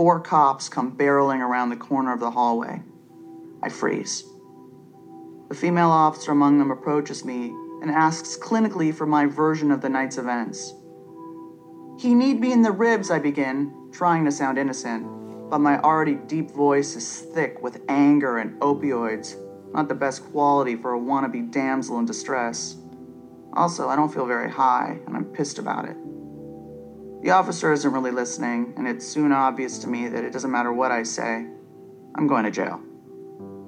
four cops come barreling around the corner of the hallway. I freeze. The female officer among them approaches me and asks clinically for my version of the night's events. "He kneed me in the ribs," I begin, trying to sound innocent, but my already deep voice is thick with anger and opioids, not the best quality for a wannabe damsel in distress. Also, I don't feel very high, and I'm pissed about it. The officer isn't really listening, and it's soon obvious to me that it doesn't matter what I say. I'm going to jail.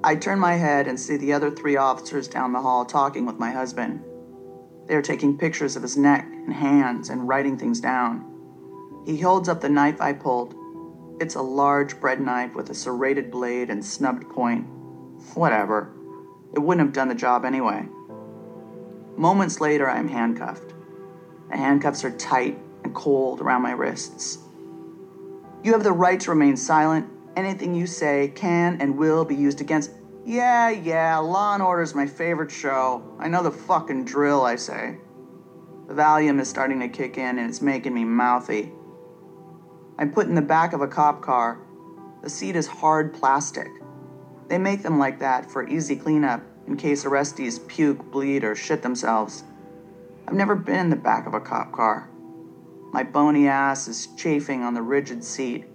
I turn my head and see the other three officers down the hall talking with my husband. They are taking pictures of his neck and hands and writing things down. He holds up the knife I pulled. It's a large bread knife with a serrated blade and snubbed point. Whatever. It wouldn't have done the job anyway. Moments later, I am handcuffed. The handcuffs are tight and cold around my wrists. "You have the right to remain silent. Anything you say can and will be used against—" Yeah, Law and Order's my favorite show. I know the fucking drill, I say. The Valium is starting to kick in, and it's making me mouthy. I'm put in the back of a cop car. The seat is hard plastic. They make them like that for easy cleanup in case arrestees puke, bleed, or shit themselves. I've never been in the back of a cop car. My bony ass is chafing on the rigid seat.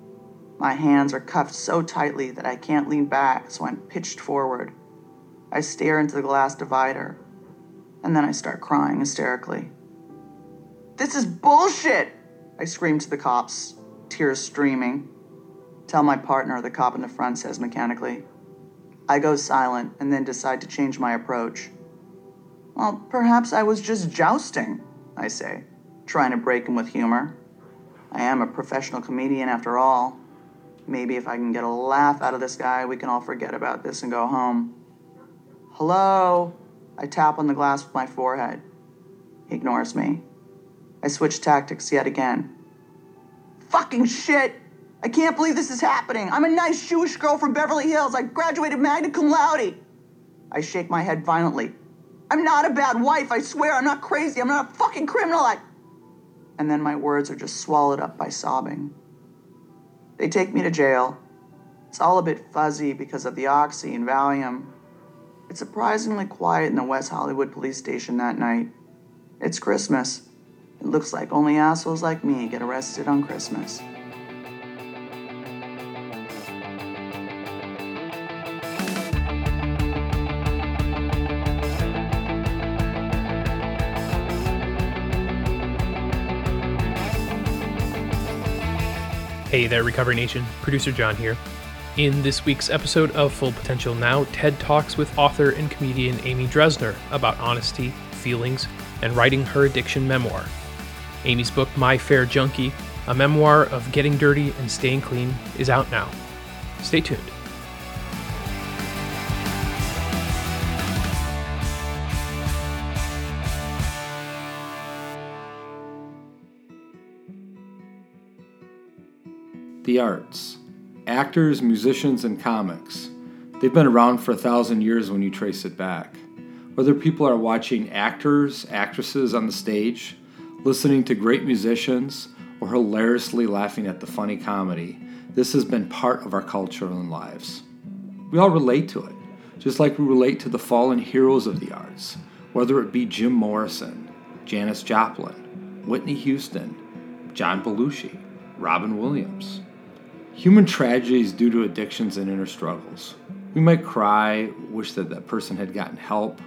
My hands are cuffed so tightly that I can't lean back, so I'm pitched forward. I stare into the glass divider, and then I start crying hysterically. "This is bullshit!" I scream to the cops, tears streaming. "Tell my partner," the cop in the front says mechanically. I go silent and then decide to change my approach. "Well, perhaps I was just jousting," I say, trying to break him with humor. I am a professional comedian after all. Maybe if I can get a laugh out of this guy, we can all forget about this and go home. "Hello?" I tap on the glass with my forehead. He ignores me. I switch tactics yet again. "Fucking shit! I can't believe this is happening! I'm a nice Jewish girl from Beverly Hills! I graduated magna cum laude!" I shake my head violently. "I'm not a bad wife, I swear! I'm not crazy! I'm not a fucking criminal! And then my words are just swallowed up by sobbing. They take me to jail. It's all a bit fuzzy because of the oxy and Valium. It's surprisingly quiet in the West Hollywood police station that night. It's Christmas. It looks like only assholes like me get arrested on Christmas. Hey there, Recovery Nation. Producer John here. In this week's episode of Full Potential Now, TED Talks with author and comedian Amy Dresner about honesty, feelings, and writing her addiction memoir. Amy's book, My Fair Junkie, a memoir of getting dirty and staying clean, is out now. Stay tuned. The arts, actors, musicians, and comics. They've been around for 1,000 years when you trace it back. Whether people are watching actors, actresses on the stage, listening to great musicians, or hilariously laughing at the funny comedy, this has been part of our culture and lives. We all relate to it, just like we relate to the fallen heroes of the arts, whether it be Jim Morrison, Janis Joplin, Whitney Houston, John Belushi, Robin Williams. Human tragedies due to addictions and inner struggles. We might cry, wish that person had gotten help,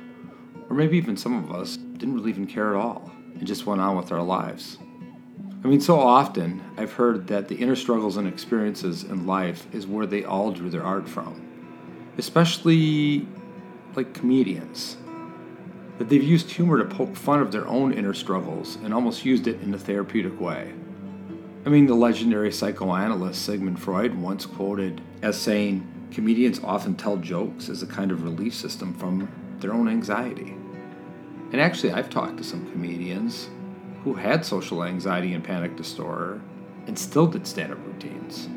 or maybe even some of us didn't really even care at all and just went on with our lives. I mean, so often I've heard that the inner struggles and experiences in life is where they all drew their art from, especially like comedians, that they've used humor to poke fun of their own inner struggles and almost used it in a therapeutic way. I mean, the legendary psychoanalyst Sigmund Freud once quoted as saying, "Comedians often tell jokes as a kind of relief system from their own anxiety." And actually, I've talked to some comedians who had social anxiety and panic disorder and still did stand-up routines.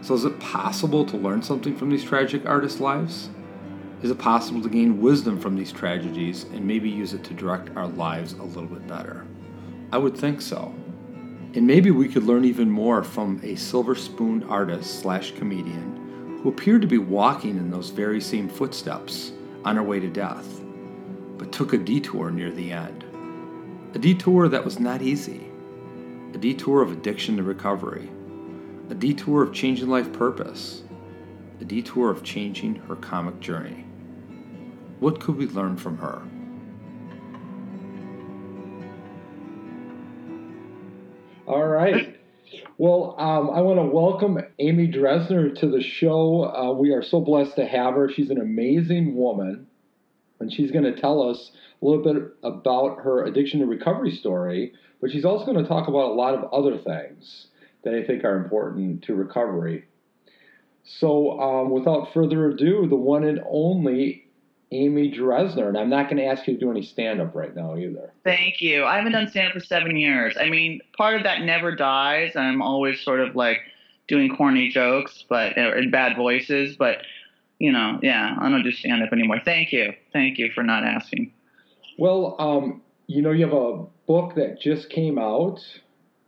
So is it possible to learn something from these tragic artists' lives? Is it possible to gain wisdom from these tragedies and maybe use it to direct our lives a little bit better? I would think so. And maybe we could learn even more from a silver spoon artist / comedian who appeared to be walking in those very same footsteps on her way to death, but took a detour near the end. A detour that was not easy. A detour of addiction to recovery. A detour of changing life purpose. A detour of changing her comic journey. What could we learn from her? All right. Well, I want to welcome Amy Dresner to the show. We are so blessed to have her. She's an amazing woman, and she's going to tell us a little bit about her addiction to recovery story, but she's also going to talk about a lot of other things that I think are important to recovery. So without further ado, the one and only Amy Dresner, and I'm not going to ask you to do any stand-up right now either. Thank you. I haven't done stand-up for 7 years. I mean, part of that never dies. I'm always sort of like doing corny jokes, but and bad voices. But, you know, yeah, I don't do stand-up anymore. Thank you. Thank you for not asking. Well, you know, you have a book that just came out,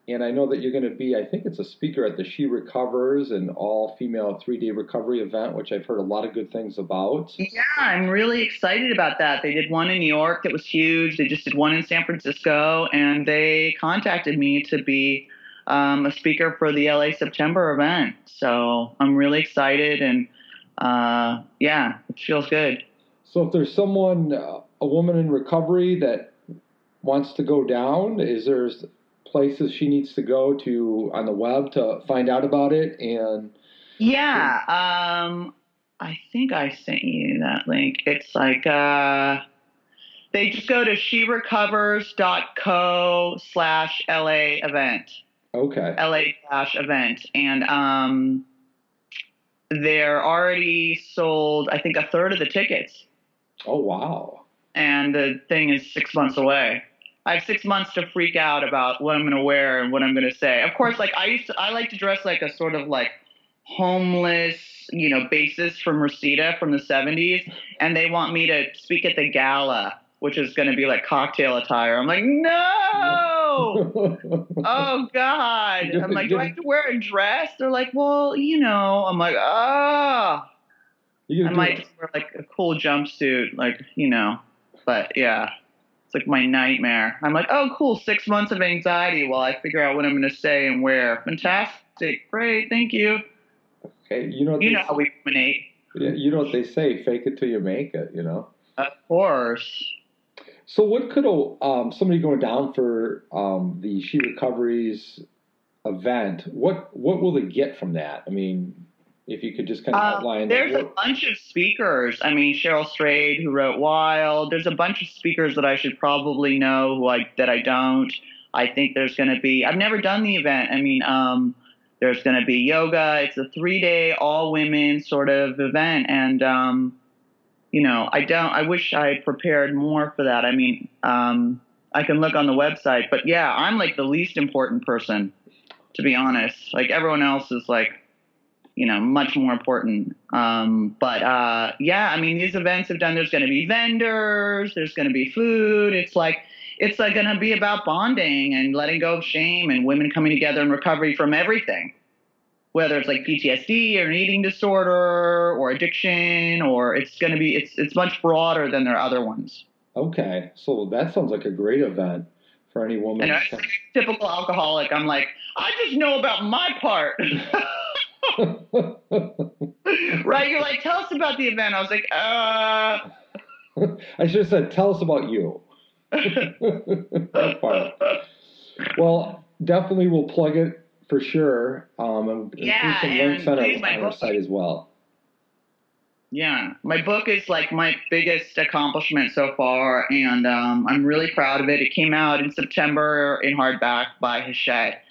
and I know that you're going to be, I think it's a speaker at the She Recovers, an all-female 3-day recovery event, which I've heard a lot of good things about. Yeah, I'm really excited about that. They did one in New York that was huge. They just did one in San Francisco, and they contacted me to be a speaker for the LA September event. So I'm really excited, and yeah, it feels good. So if there's someone, a woman in recovery that wants to go down, is there places she needs to go to on the web to find out about it? And yeah, I think I sent you that link. It's like they just go to sherecovers.co/LA event. Okay. LA-event. And they're already sold, I think, a third of the tickets. Oh, wow. And the thing is 6 months away. I have 6 months to freak out about what I'm going to wear and what I'm going to say. Of course, like I like to dress like a sort of like homeless, you know, bassist from Reseda from the 70s. And they want me to speak at the gala, which is going to be like cocktail attire. I'm like, no, oh God. I'm like, do I have to wear a dress? They're like, well, you know, I'm like, oh, I might just wear like a cool jumpsuit, like, you know, but yeah. It's like my nightmare. I'm like, oh, cool, 6 months of anxiety while I figure out what I'm going to say and where. Fantastic. Great. Thank you. Okay. You know how we ruminate. Yeah, you know what they say, fake it till you make it, you know? Of course. So what could somebody going down for the She Recoveries event, what will they get from that? I mean, if you could just kind of outline. There's a bunch of speakers. I mean, Cheryl Strayed, who wrote Wild. There's a bunch of speakers that I should probably know that I don't. I think there's going to be – I've never done the event. I mean, there's going to be yoga. It's a 3-day all-women sort of event. And, you know, I wish I had prepared more for that. I mean, I can look on the website. But, yeah, I'm like the least important person, to be honest. Like everyone else is like – you know, much more important. Yeah, I mean, these events there's going to be vendors, there's going to be food. It's going to be about bonding and letting go of shame and women coming together in recovery from everything, whether it's like PTSD or an eating disorder or addiction, or it's much broader than their other ones. Okay. So that sounds like a great event for any woman. And I'm like a typical alcoholic. I'm like, I just know about my part. Right, you're like, tell us about the event. I was like, I should have said, tell us about you. That part. Well, definitely we'll plug it for sure. And on our site as well. Yeah, my book is like my biggest accomplishment so far, and I'm really proud of it. It came out in September in hardback by Hachette.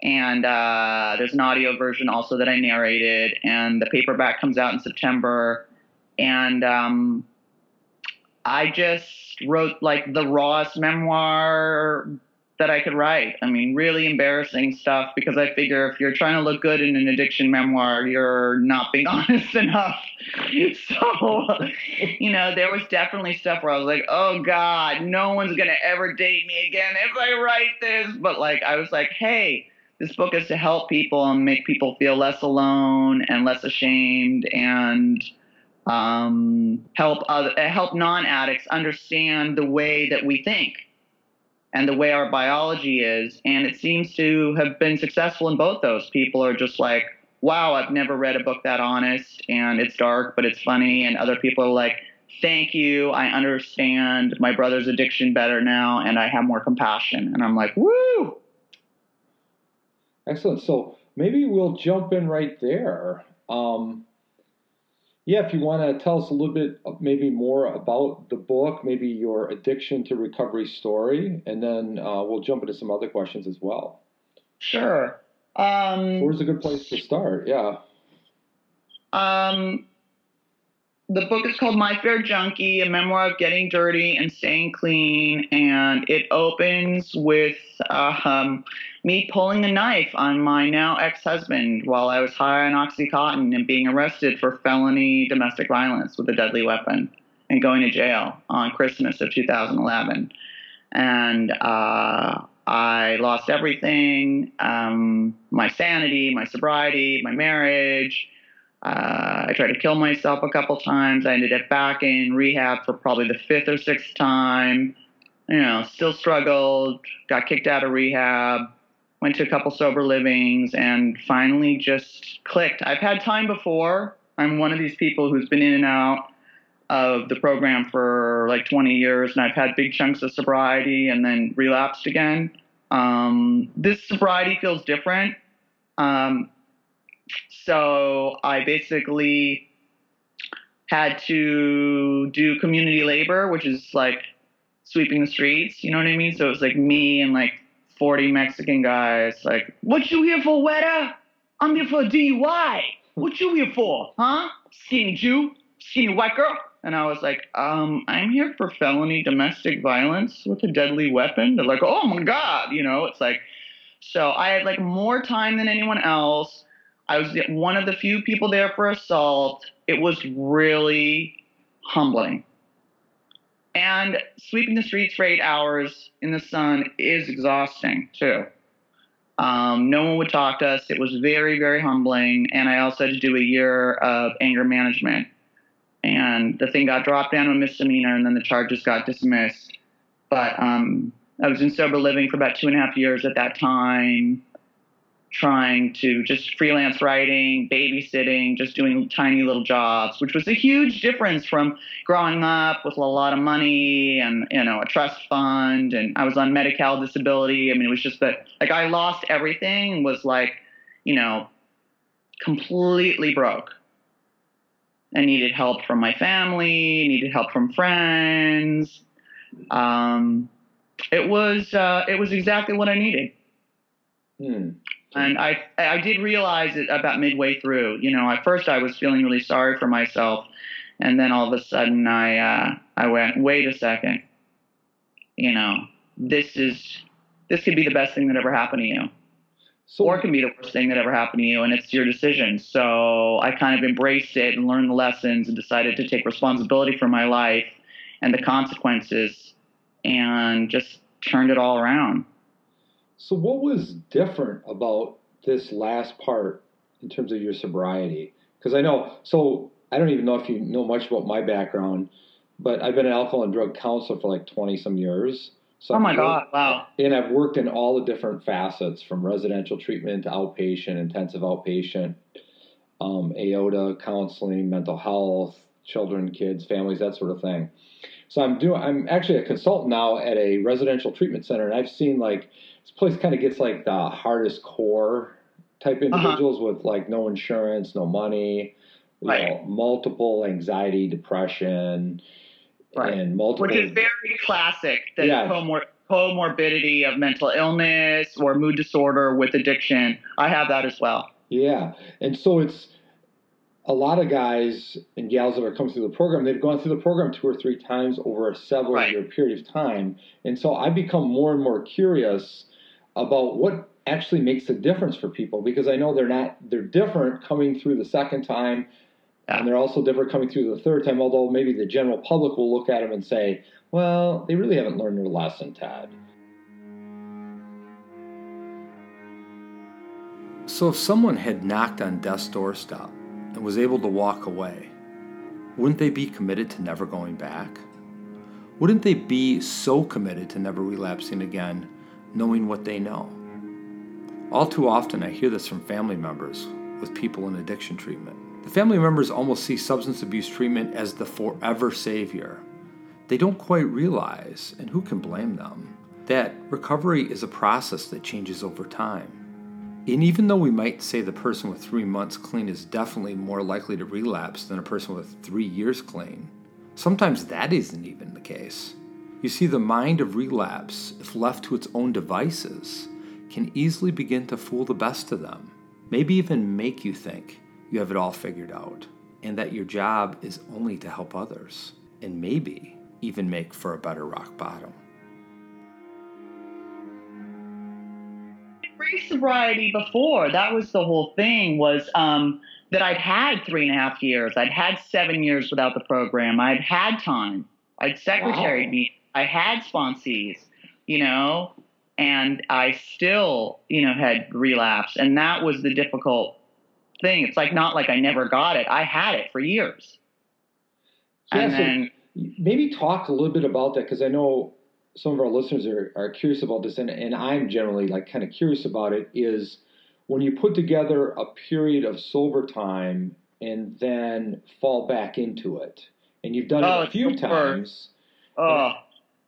And there's an audio version also that I narrated, and the paperback comes out in September. And I just wrote like the rawest memoir that I could write. I mean, really embarrassing stuff, because I figure if you're trying to look good in an addiction memoir, you're not being honest enough. So, you know, there was definitely stuff where I was like, oh God, no one's going to ever date me again if I write this. But like, I was like, hey, this book is to help people and make people feel less alone and less ashamed, and help non-addicts understand the way that we think and the way our biology is. And it seems to have been successful in both those. People are just like, wow, I've never read a book that honest, and it's dark, but it's funny. And other people are like, thank you, I understand my brother's addiction better now, and I have more compassion. And I'm like, woo! Excellent. So maybe we'll jump in right there. Yeah, if you want to tell us a little bit maybe more about the book, maybe your addiction to recovery story, and then we'll jump into some other questions as well. Sure. Where's a good place to start? Yeah. The book is called My Fair Junkie, a memoir of getting dirty and staying clean, and it opens with me pulling a knife on my now ex-husband while I was high on OxyContin and being arrested for felony domestic violence with a deadly weapon and going to jail on Christmas of 2011. And I lost everything, my sanity, my sobriety, my marriage. I tried to kill myself a couple times. I ended up back in rehab for probably the 5th or 6th time. You know, still struggled, got kicked out of rehab, went to a couple sober livings, and finally just clicked. I've had time before. I'm one of these people who's been in and out of the program for like 20 years, and I've had big chunks of sobriety and then relapsed again. This sobriety feels different. So I basically had to do community labor, which is like sweeping the streets, you know what I mean? So it was like me and like 40 Mexican guys, like, what you here for, Weta? I'm here for a DUI. What you here for, huh? Skinny Jew, skinny white girl. And I was like, I'm here for felony domestic violence with a deadly weapon. They're like, oh my God, you know, it's like, so I had like more time than anyone else. I was one of the few people there for assault. It was really humbling. And sweeping the streets for 8 hours in the sun is exhausting, too. No one would talk to us. It was very, very humbling. And I also had to do a year of anger management. And the thing got dropped down to a misdemeanor, and then the charges got dismissed. But I was in sober living for about 2.5 years at that time, trying to just freelance writing, babysitting, just doing tiny little jobs, which was a huge difference from growing up with a lot of money and, you know, a trust fund. And I was on Medi-Cal disability. I mean, it was just that, like, I lost everything, was like, you know, completely broke. I needed help from my family, needed help from friends. It was exactly what I needed. And I did realize it about midway through. You know, at first I was feeling really sorry for myself, and then all of a sudden I went, wait a second, you know, this could be the best thing that ever happened to you, or it can be the worst thing that ever happened to you, and it's your decision. So I kind of embraced it and learned the lessons and decided to take responsibility for my life and the consequences, and just turned it all around. So what was different about this last part in terms of your sobriety? Because I know, so I don't even know if you know much about my background, but I've been an alcohol and drug counselor for like 20-some years. So wow. And I've worked in all the different facets, from residential treatment to outpatient, intensive outpatient, AODA, counseling, mental health, children, kids, families, that sort of thing. So I'm actually a consultant now at a residential treatment center, and I've seen like this place kind of gets like the hardest core type individuals with like no insurance, no money, you know, multiple anxiety, depression, and multiple, which is very classic. The comorbidity of mental illness or mood disorder with addiction. I have that as well. Yeah, and so it's a lot of guys and gals that are coming through the program, they've gone through the program 2 or 3 times over a several-year period of time. And so I become more and more curious about what actually makes a difference for people, because I know they're different coming through the second time, and they're also different coming through the third time, although maybe the general public will look at them and say, well, they really haven't learned their lesson, Todd. So if someone had knocked on death's doorstep and was able to walk away, wouldn't they be committed to never going back? Wouldn't they be so committed to never relapsing again, knowing what they know? All too often, I hear this from family members with people in addiction treatment. The family members almost see substance abuse treatment as the forever savior. They don't quite realize, and who can blame them, that recovery is a process that changes over time. And even though we might say the person with 3 months clean is definitely more likely to relapse than a person with 3 years clean, sometimes that isn't even the case. You see, the mind of relapse, if left to its own devices, can easily begin to fool the best of them, maybe even make you think you have it all figured out, and that your job is only to help others, and maybe even make for a better rock bottom. Sobriety before, that was the whole thing, was that I'd had 3.5 years. I'd had 7 years without the program. I'd had time. I'd secretaried me. I had sponsees, you know, and I still, you know, had relapsed. And that was the difficult thing. It's like, not like I never got it. I had it for years. Yeah, and so then, maybe talk a little bit about that, because I know some of our listeners are curious about this, and I'm generally like kind of curious about it, is when you put together a period of sober time and then fall back into it, and you've done it a few times.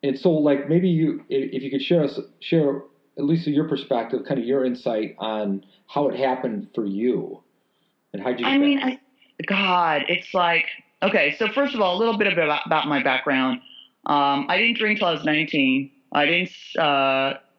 And so like maybe you, if you could share at least your perspective, kind of your insight on how it happened for you and how'd you get God, it's like, okay, so first of all, a little bit about my background. I didn't drink till I was 19. I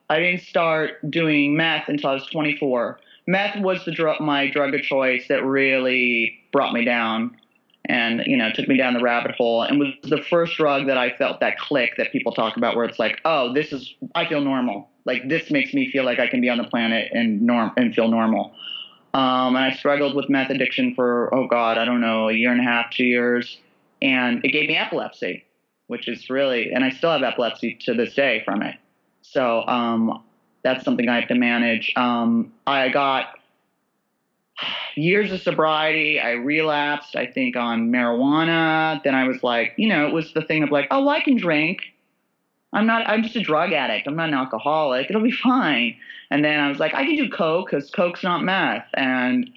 didn't start doing meth until I was 24. Meth was my drug of choice that really brought me down and, you know, took me down the rabbit hole, and was the first drug that I felt that click that people talk about, where it's like, oh, this is, I feel normal. Like, this makes me feel like I can be on the planet and feel normal. And I struggled with meth addiction for, I don't know, 1.5 years, 2 years. And it gave me epilepsy, which is really, and I still have epilepsy to this day from it. So that's something I have to manage. I got years of sobriety. I relapsed, I think, on marijuana. Then I was like, you know, it was the thing of like, oh, well, I can drink. I'm just a drug addict. I'm not an alcoholic. It'll be fine. And then I was like, I can do coke because coke's not meth. And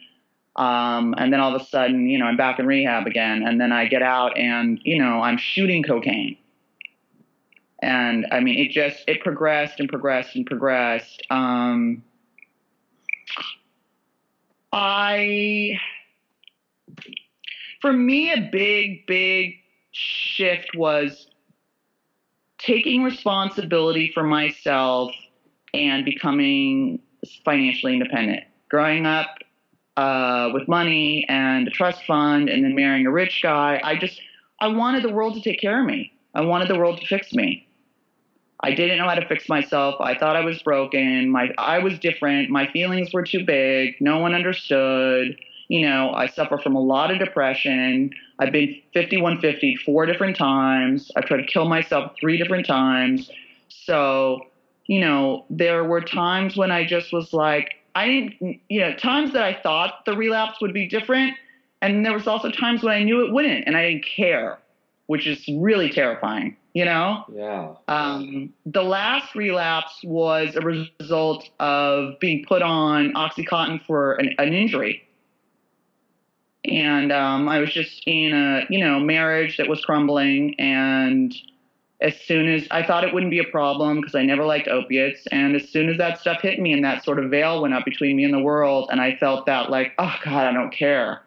then all of a sudden, you know, I'm back in rehab again. And then I get out and, you know, I'm shooting cocaine. And I mean, it progressed and progressed and progressed. For me, a big, big shift was taking responsibility for myself and becoming financially independent. Growing up with money and a trust fund and then marrying a rich guy, I wanted the world to take care of me. I wanted the world to fix me. I didn't know how to fix myself. I thought I was broken. I was different. My feelings were too big. No one understood. You know, I suffer from a lot of depression. I've been 5150 4 different times. I tried to kill myself 3 different times. So, you know, there were times when I just was like, times that I thought the relapse would be different, and there was also times when I knew it wouldn't, and I didn't care, which is really terrifying, you know? Yeah. The last relapse was a result of being put on OxyContin for an injury. And I was just in a, you know, marriage that was crumbling, and as soon as I thought it wouldn't be a problem because I never liked opiates. And as soon as that stuff hit me and that sort of veil went up between me and the world, and I felt that like, oh God, I don't care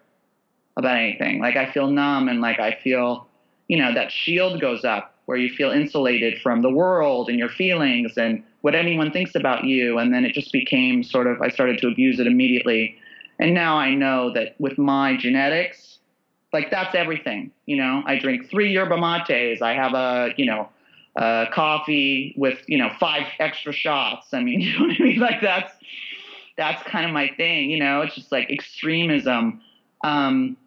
about anything. Like, I feel numb, and like, I feel, you know, that shield goes up where you feel insulated from the world and your feelings and what anyone thinks about you. And then it just became sort of, I started to abuse it immediately. And now I know that with my genetics, like, that's everything. You know, I drink 3 yerba mates. I have a, you know, coffee with, you know, 5 extra shots. I mean, you know what I mean? Like, that's kind of my thing, you know, it's just like extremism. But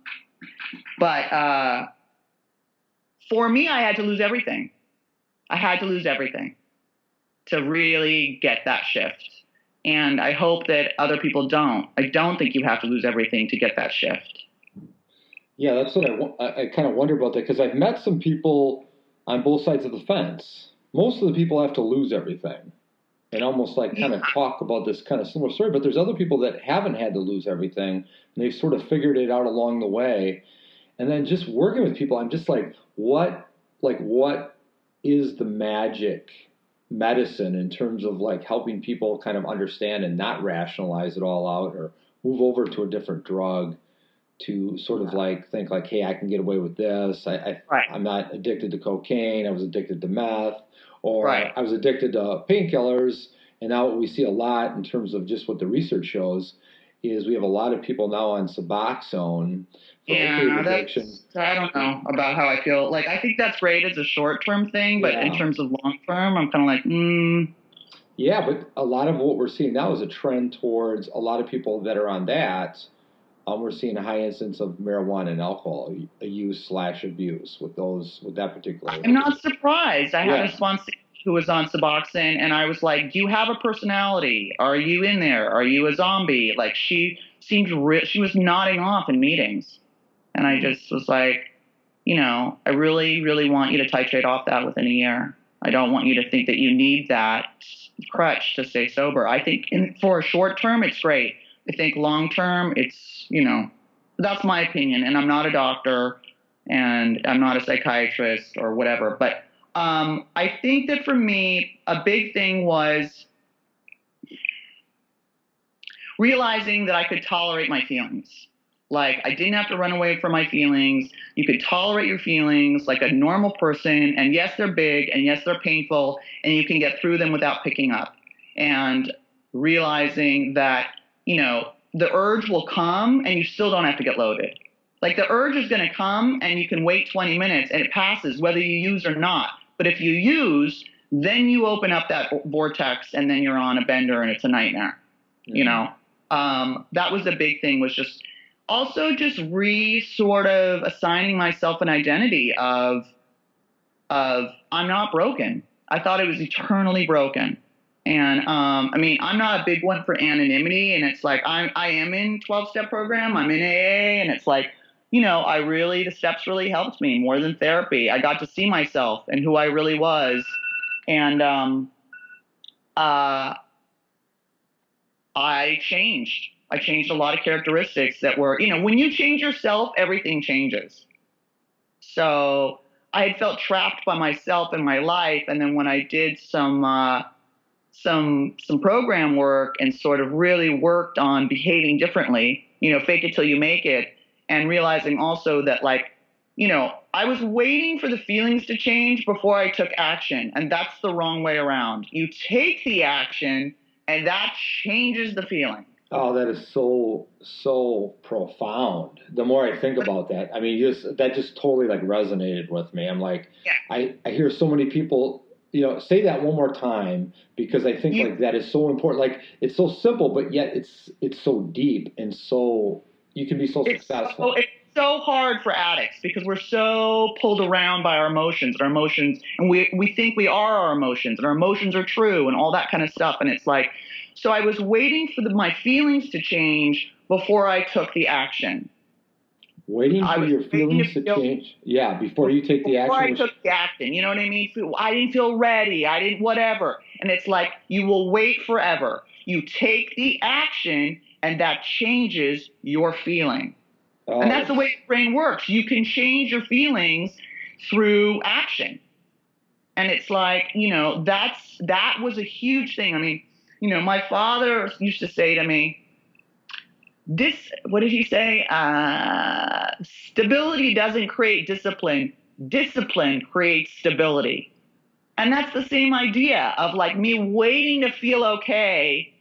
for me, I had to lose everything. I had to lose everything to really get that shift. And I hope that other people don't. I don't think you have to lose everything to get that shift. Yeah, that's what I kind of wonder about that, because I've met some people on both sides of the fence. Most of the people have to lose everything and almost like kind of talk about this kind of similar story. But there's other people that haven't had to lose everything, and they've sort of figured it out along the way. And then just working with people, I'm just like, what is the magic medicine in terms of like helping people kind of understand and not rationalize it all out or move over to a different drug to sort of like think like, hey, I can get away with this. I'm not addicted to cocaine. I was addicted to meth, or I was addicted to painkillers. And now what we see a lot in terms of just what the research shows is we have a lot of people now on Suboxone. Yeah, that's, I don't know about how I feel. Like, I think that's rated as a short-term thing, but in terms of long-term, I'm kind of like, Yeah, but a lot of what we're seeing now is a trend towards a lot of people that are on that. We're seeing a high incidence of marijuana and alcohol use/abuse with that particular. I'm not surprised. I had a sponsor who was on Suboxone, and I was like, do you have a personality? Are you in there? Are you a zombie? Like, she seemed she was nodding off in meetings. And I just was like, you know, I really, really want you to titrate off that within a year. I don't want you to think that you need that crutch to stay sober. I think for a short term, it's great. I think long term, it's, you know, that's my opinion. And I'm not a doctor, and I'm not a psychiatrist or whatever. But I think that for me, a big thing was realizing that I could tolerate my feelings. Like, I didn't have to run away from my feelings. You could tolerate your feelings like a normal person. And yes, they're big. And yes, they're painful. And you can get through them without picking up. And realizing that, you know, the urge will come and you still don't have to get loaded. Like, the urge is going to come and you can wait 20 minutes and it passes whether you use or not. But if you use, then you open up that vortex and then you're on a bender and it's a nightmare. Mm-hmm. You know, that was the big thing, was just – also just sort of assigning myself an identity of I'm not broken. I thought it was eternally broken. And, I mean, I'm not a big one for anonymity, and it's like, I am in 12-step program. I'm in AA. And it's like, you know, the steps really helped me more than therapy. I got to see myself and who I really was. And, I changed a lot of characteristics that were, you know, when you change yourself, everything changes. So I had felt trapped by myself in my life. And then when I did some program work and sort of really worked on behaving differently, you know, fake it till you make it, and realizing also that, like, you know, I was waiting for the feelings to change before I took action. And that's the wrong way around. You take the action and that changes the feeling. Oh, that is so, so profound. The more I think about that, I mean, that just totally like resonated with me. I'm like, I hear so many people, you know, say that one more time, because I think like that is so important. Like, it's so simple, but yet it's so deep, and so you can be so successful. It's so hard for addicts because we're so pulled around by our emotions and we think we are our emotions, and our emotions are true and all that kind of stuff. And it's like, so I was waiting for my feelings to change before I took the action. Waiting for your feelings to change? Yeah, before you take the action. Before I took the action, you know what I mean? I didn't feel ready. I didn't whatever. And it's like, you will wait forever. You take the action, and that changes your feeling. Oh. And that's the way the brain works. You can change your feelings through action. And it's like, you know, that was a huge thing. I mean, you know, my father used to say to me, what did he say? Stability doesn't create discipline. Discipline creates stability. And that's the same idea of like me waiting to feel okay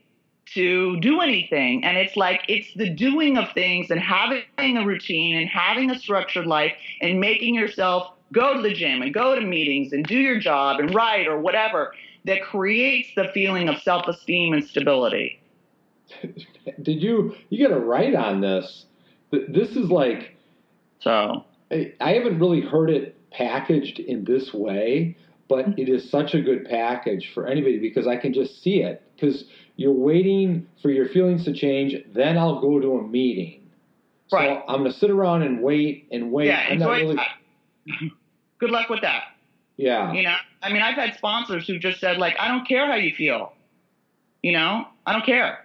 to do anything. And it's like, it's the doing of things and having a routine and having a structured life and making yourself go to the gym and go to meetings and do your job and write or whatever that creates the feeling of self-esteem and stability. Did you got to write on this. This is like, so I haven't really heard it packaged in this way, but it is such a good package for anybody because I can just see it, because you're waiting for your feelings to change. Then I'll go to a meeting. Right. So I'm going to sit around and wait. Yeah, I'm not really... Good luck with that. Yeah. You know, I mean, I've had sponsors who just said, like, I don't care how you feel. You know, I don't care.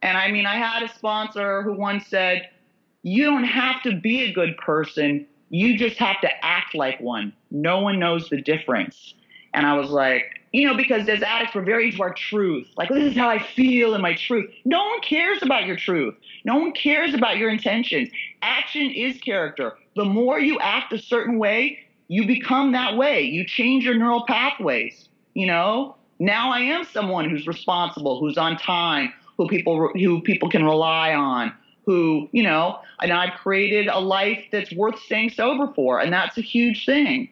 And I mean, I had a sponsor who once said, you don't have to be a good person. You just have to act like one. No one knows the difference. And I was like, you know, because as addicts, we're very into our truth. Like, this is how I feel in my truth. No one cares about your truth. No one cares about your intentions. Action is character. The more you act a certain way, you become that way. You change your neural pathways. You know, now I am someone who's responsible, who's on time, who people can rely on, who, you know, and I've created a life that's worth staying sober for. And that's a huge thing.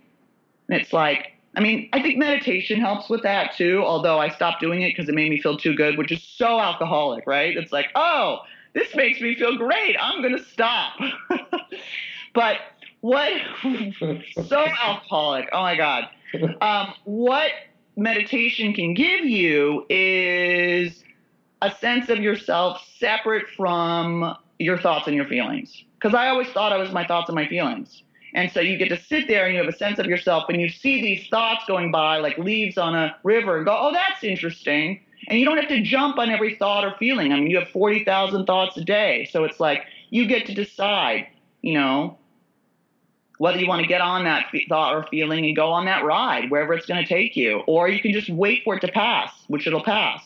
And it's like, I mean, I think meditation helps with that too. Although I stopped doing it because it made me feel too good, which is so alcoholic, right? It's like, oh, this makes me feel great. I'm going to stop. But what, so alcoholic, oh my God. What meditation can give you is a sense of yourself separate from your thoughts and your feelings. Because I always thought I was my thoughts and my feelings. And so you get to sit there and you have a sense of yourself and you see these thoughts going by like leaves on a river and go, oh, that's interesting. And you don't have to jump on every thought or feeling. I mean, you have 40,000 thoughts a day. So it's like you get to decide, you know, whether you want to get on that thought or feeling and go on that ride, wherever it's going to take you. Or you can just wait for it to pass, which it'll pass.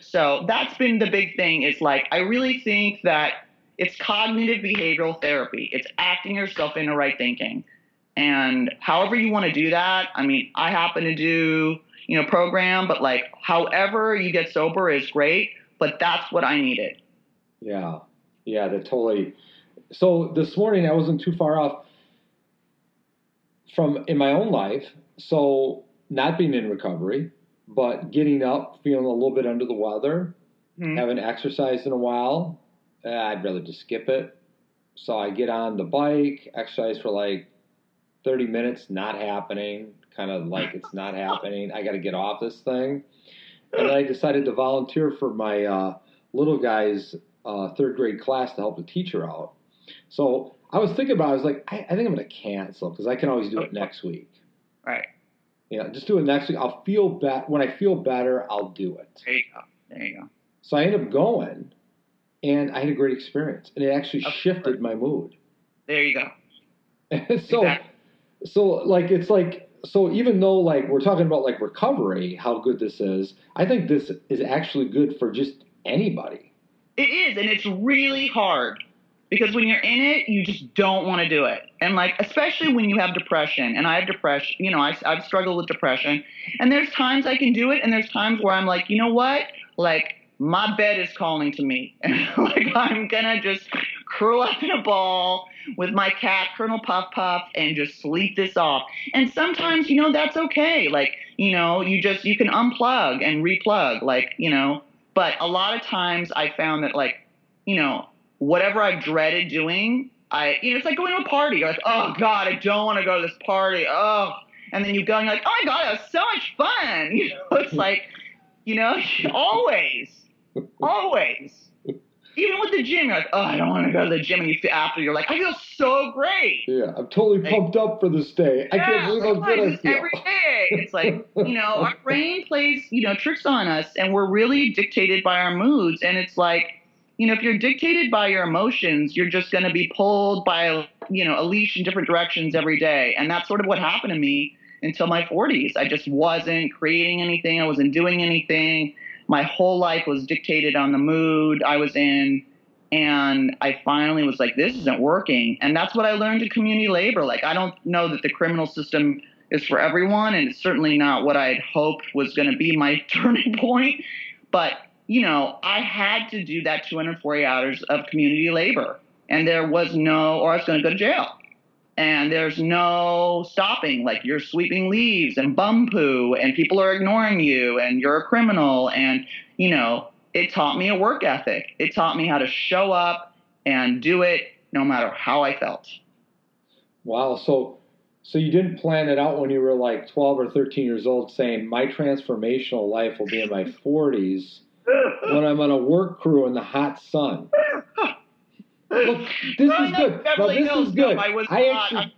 So that's been the big thing is like, I really think that it's cognitive behavioral therapy. It's acting yourself into right thinking. And however you want to do that, I mean, I happen to do, you know, program, but like however you get sober is great, but that's what I needed. Yeah. Yeah, that totally. So this morning I wasn't too far off from in my own life. So not being in recovery, but getting up, feeling a little bit under the weather, haven't exercised in a while, I'd rather just skip it. So I get on the bike, exercise for like 30 minutes, not happening, kind of like it's not happening. I got to get off this thing. And then I decided to volunteer for my little guy's third grade class to help the teacher out. So I was thinking about it. I was like, I think I'm going to cancel because I can always do it next week. Right. You know, just do it next week. I'll feel better. When I feel better, I'll do it. There you go. There you go. So I ended up going, and I had a great experience. And it actually shifted my mood. There you go. And so, exactly. So like, it's like, so even though, like, we're talking about, like, recovery, how good this is, I think this is actually good for just anybody. It is, and it's really hard. Because when you're in it, you just don't want to do it. And like, especially when you have depression, and I have depression, you know, I've struggled with depression, and there's times I can do it. And there's times where I'm like, you know what? Like my bed is calling to me. And like, I'm going to just curl up in a ball with my cat, Colonel Puff Puff, and just sleep this off. And sometimes, you know, that's okay. Like, you know, you can unplug and replug, like, you know, but a lot of times I found that, like, you know, whatever I've dreaded doing, you know, it's like going to a party. You're like, oh God, I don't want to go to this party. Oh, and then you go and you're like, oh my God, that was so much fun. You know, it's like, you know, always, even with the gym, you're like, oh, I don't want to go to the gym. And you feel after you're like, I feel so great. Yeah, I'm totally pumped up for this day. I can't believe how good I feel. Every day, it's like, you know, our brain plays, you know, tricks on us, and we're really dictated by our moods, and it's like, you know, if you're dictated by your emotions, you're just going to be pulled by, you know, a leash in different directions every day. And that's sort of what happened to me until my 40s. I just wasn't creating anything. I wasn't doing anything. My whole life was dictated on the mood I was in. And I finally was like, this isn't working. And that's what I learned in community labor. Like, I don't know that the criminal system is for everyone. And it's certainly not what I had hoped was going to be my turning point. But you know, I had to do that 240 hours of community labor, and there was no, or I was going to go to jail. And there's no stopping, like you're sweeping leaves and bum poo and people are ignoring you and you're a criminal. And, you know, it taught me a work ethic. It taught me how to show up and do it no matter how I felt. Wow. So you didn't plan it out when you were like 12 or 13 years old saying my transformational life will be in my 40s when I'm on a work crew in the hot sun. Look, this is good. Beverly Hills, is good. I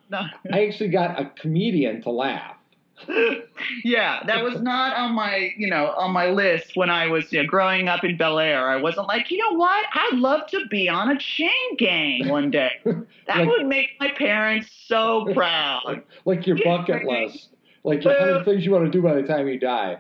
actually got a comedian to laugh. Yeah, that was not on my, you know, on my list when I was growing up in Bel Air. I wasn't like, you know what? I'd love to be on a chain gang one day. That like, would make my parents so proud. Like your bucket list, like your 100 things you want to do by the time you die.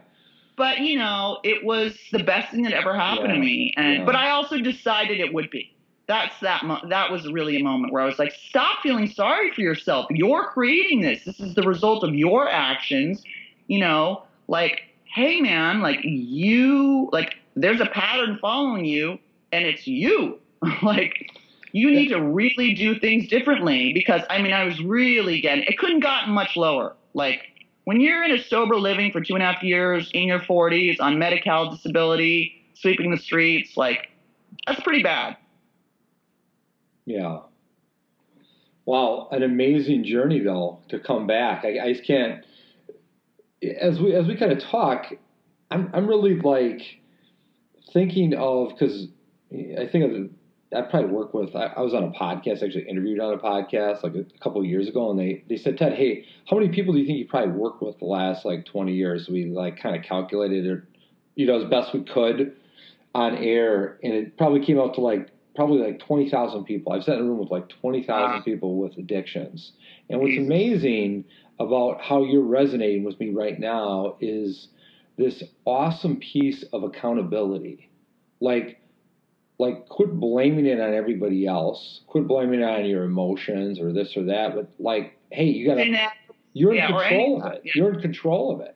But you know, it was the best thing that ever happened to me, and but I also decided it would be. That was really a moment where I was like, stop feeling sorry for yourself. You're creating this. This is the result of your actions. You know, like, hey, man, like you, like there's a pattern following you and it's you. Like you need to really do things differently because, I mean, I was really getting, it couldn't gotten much lower. Like when you're in a sober living for 2.5 years, in your 40s, on Medi-Cal disability, sweeping the streets, like that's pretty bad. Yeah. Wow, an amazing journey though to come back. I just can't. As we kind of talk, I'm really like thinking of because I think of I probably work with. I was on a podcast, actually interviewed on a podcast like a couple of years ago, and they said, Ted, hey, how many people do you think you probably worked with the last like 20 years? We like kind of calculated it, you know, as best we could on air, and it probably came out to like. Probably like 20,000 people. I've sat in a room with like 20,000 people with addictions. And what's amazing about how you're resonating with me right now is this awesome piece of accountability. Like quit blaming it on everybody else. Quit blaming it on your emotions or this or that. But like, hey, you're in control of it. Yeah. You're in control of it.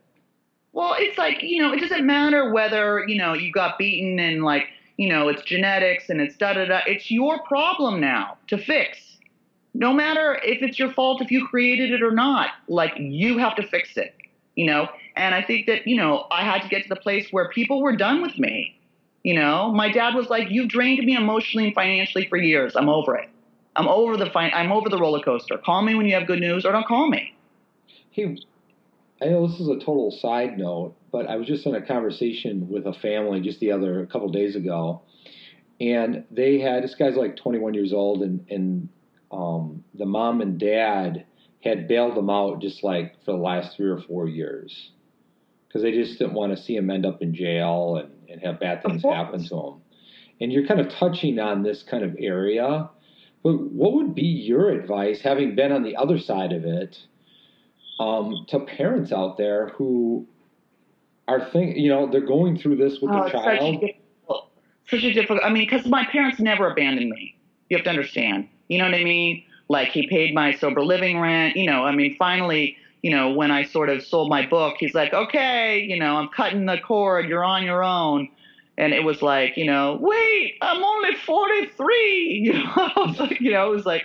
Well, it's like, you know, it doesn't matter whether, you know, you got beaten and like, you know, it's genetics and it's da-da-da. It's your problem now to fix. No matter if it's your fault, if you created it or not, like you have to fix it, you know? And I think that, you know, I had to get to the place where people were done with me. You know, my dad was like, you've drained me emotionally and financially for years. I'm over it. I'm over the roller coaster. Call me when you have good news or don't call me. Hey, I know this is a total side note, but I was just in a conversation with a family just a couple of days ago, and they had, this guy's like 21 years old, and the mom and dad had bailed him out just like for the last 3 or 4 years because they just didn't want to see him end up in jail and have bad things happen to him. And you're kind of touching on this kind of area, but what would be your advice, having been on the other side of it, to parents out there who are thinking, you know, they're going through this with their child. Such a difficult, I mean, because my parents never abandoned me. You have to understand, you know what I mean? Like he paid my sober living rent, you know, I mean, finally, you know, when I sort of sold my book, he's like, okay, you know, I'm cutting the cord. You're on your own. And it was like, you know, wait, I'm only 43. You know, I was like, you know, it was like,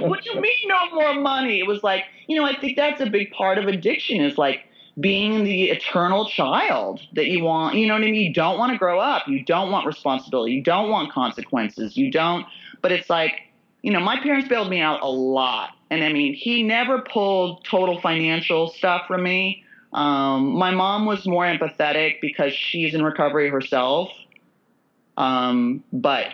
what do you mean no more money? It was like, you know, I think that's a big part of addiction is like being the eternal child that you want. You know what I mean? You don't want to grow up. You don't want responsibility. You don't want consequences. You don't. But it's like, you know, my parents bailed me out a lot. And I mean, he never pulled total financial stuff from me. My mom was more empathetic because she's in recovery herself. But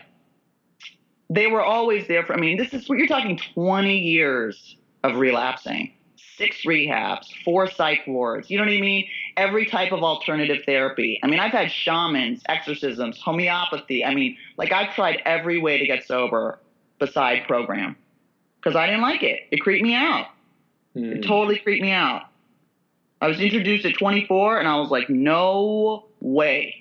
they were always there for, I mean, this is what you're talking 20 years of relapsing, 6 rehabs, 4 psych wards. You know what I mean? Every type of alternative therapy. I mean, I've had shamans, exorcisms, homeopathy. I mean, like I've tried every way to get sober beside program because I didn't like it. It creeped me out. Mm. It totally creeped me out. I was introduced at 24, and I was like, no way.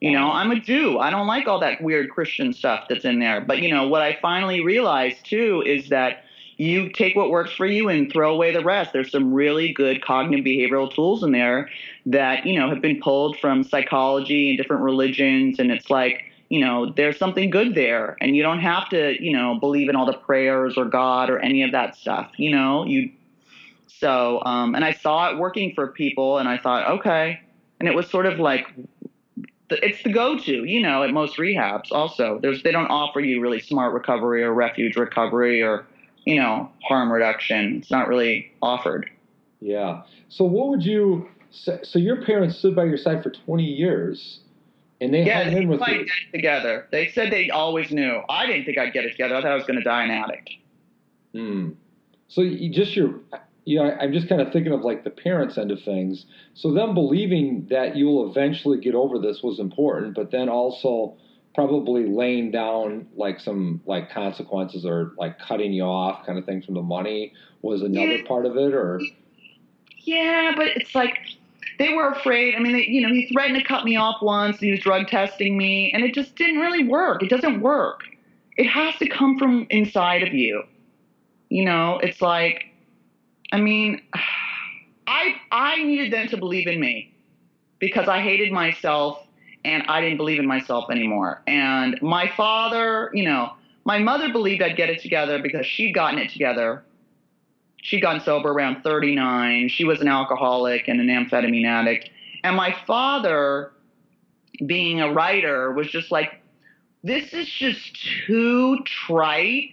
You know, I'm a Jew. I don't like all that weird Christian stuff that's in there. But, you know, what I finally realized, too, is that, you take what works for you and throw away the rest. There's some really good cognitive behavioral tools in there that, you know, have been pulled from psychology and different religions. And it's like, you know, there's something good there, and you don't have to, you know, believe in all the prayers or God or any of that stuff, you know, and I saw it working for people, and I thought, okay. And it was sort of like, it's the go-to, you know, at most rehabs also. They don't offer you really smart recovery or refuge recovery or, you know, harm reduction. It's not really offered. Yeah. So what would you say? So your parents stood by your side for 20 years, and they hung in with you. Yeah, they got it together. They said they always knew. I didn't think I'd get it together. I thought I was going to die an addict. Hmm. So you just I'm just kind of thinking of like the parents' end of things. So them believing that you will eventually get over this was important, but then also probably laying down like some like consequences or like cutting you off kind of thing from the money was another part of it, or? Yeah, but it's like they were afraid. I mean, he threatened to cut me off once. He was drug testing me, and it just didn't really work. It doesn't work. It has to come from inside of you. You know, it's like, I mean, I needed them to believe in me because I hated myself. And I didn't believe in myself anymore. And my father, you know, my mother believed I'd get it together because she'd gotten it together. She'd gotten sober around 39. She was an alcoholic and an amphetamine addict. And my father, being a writer, was just like, this is just too trite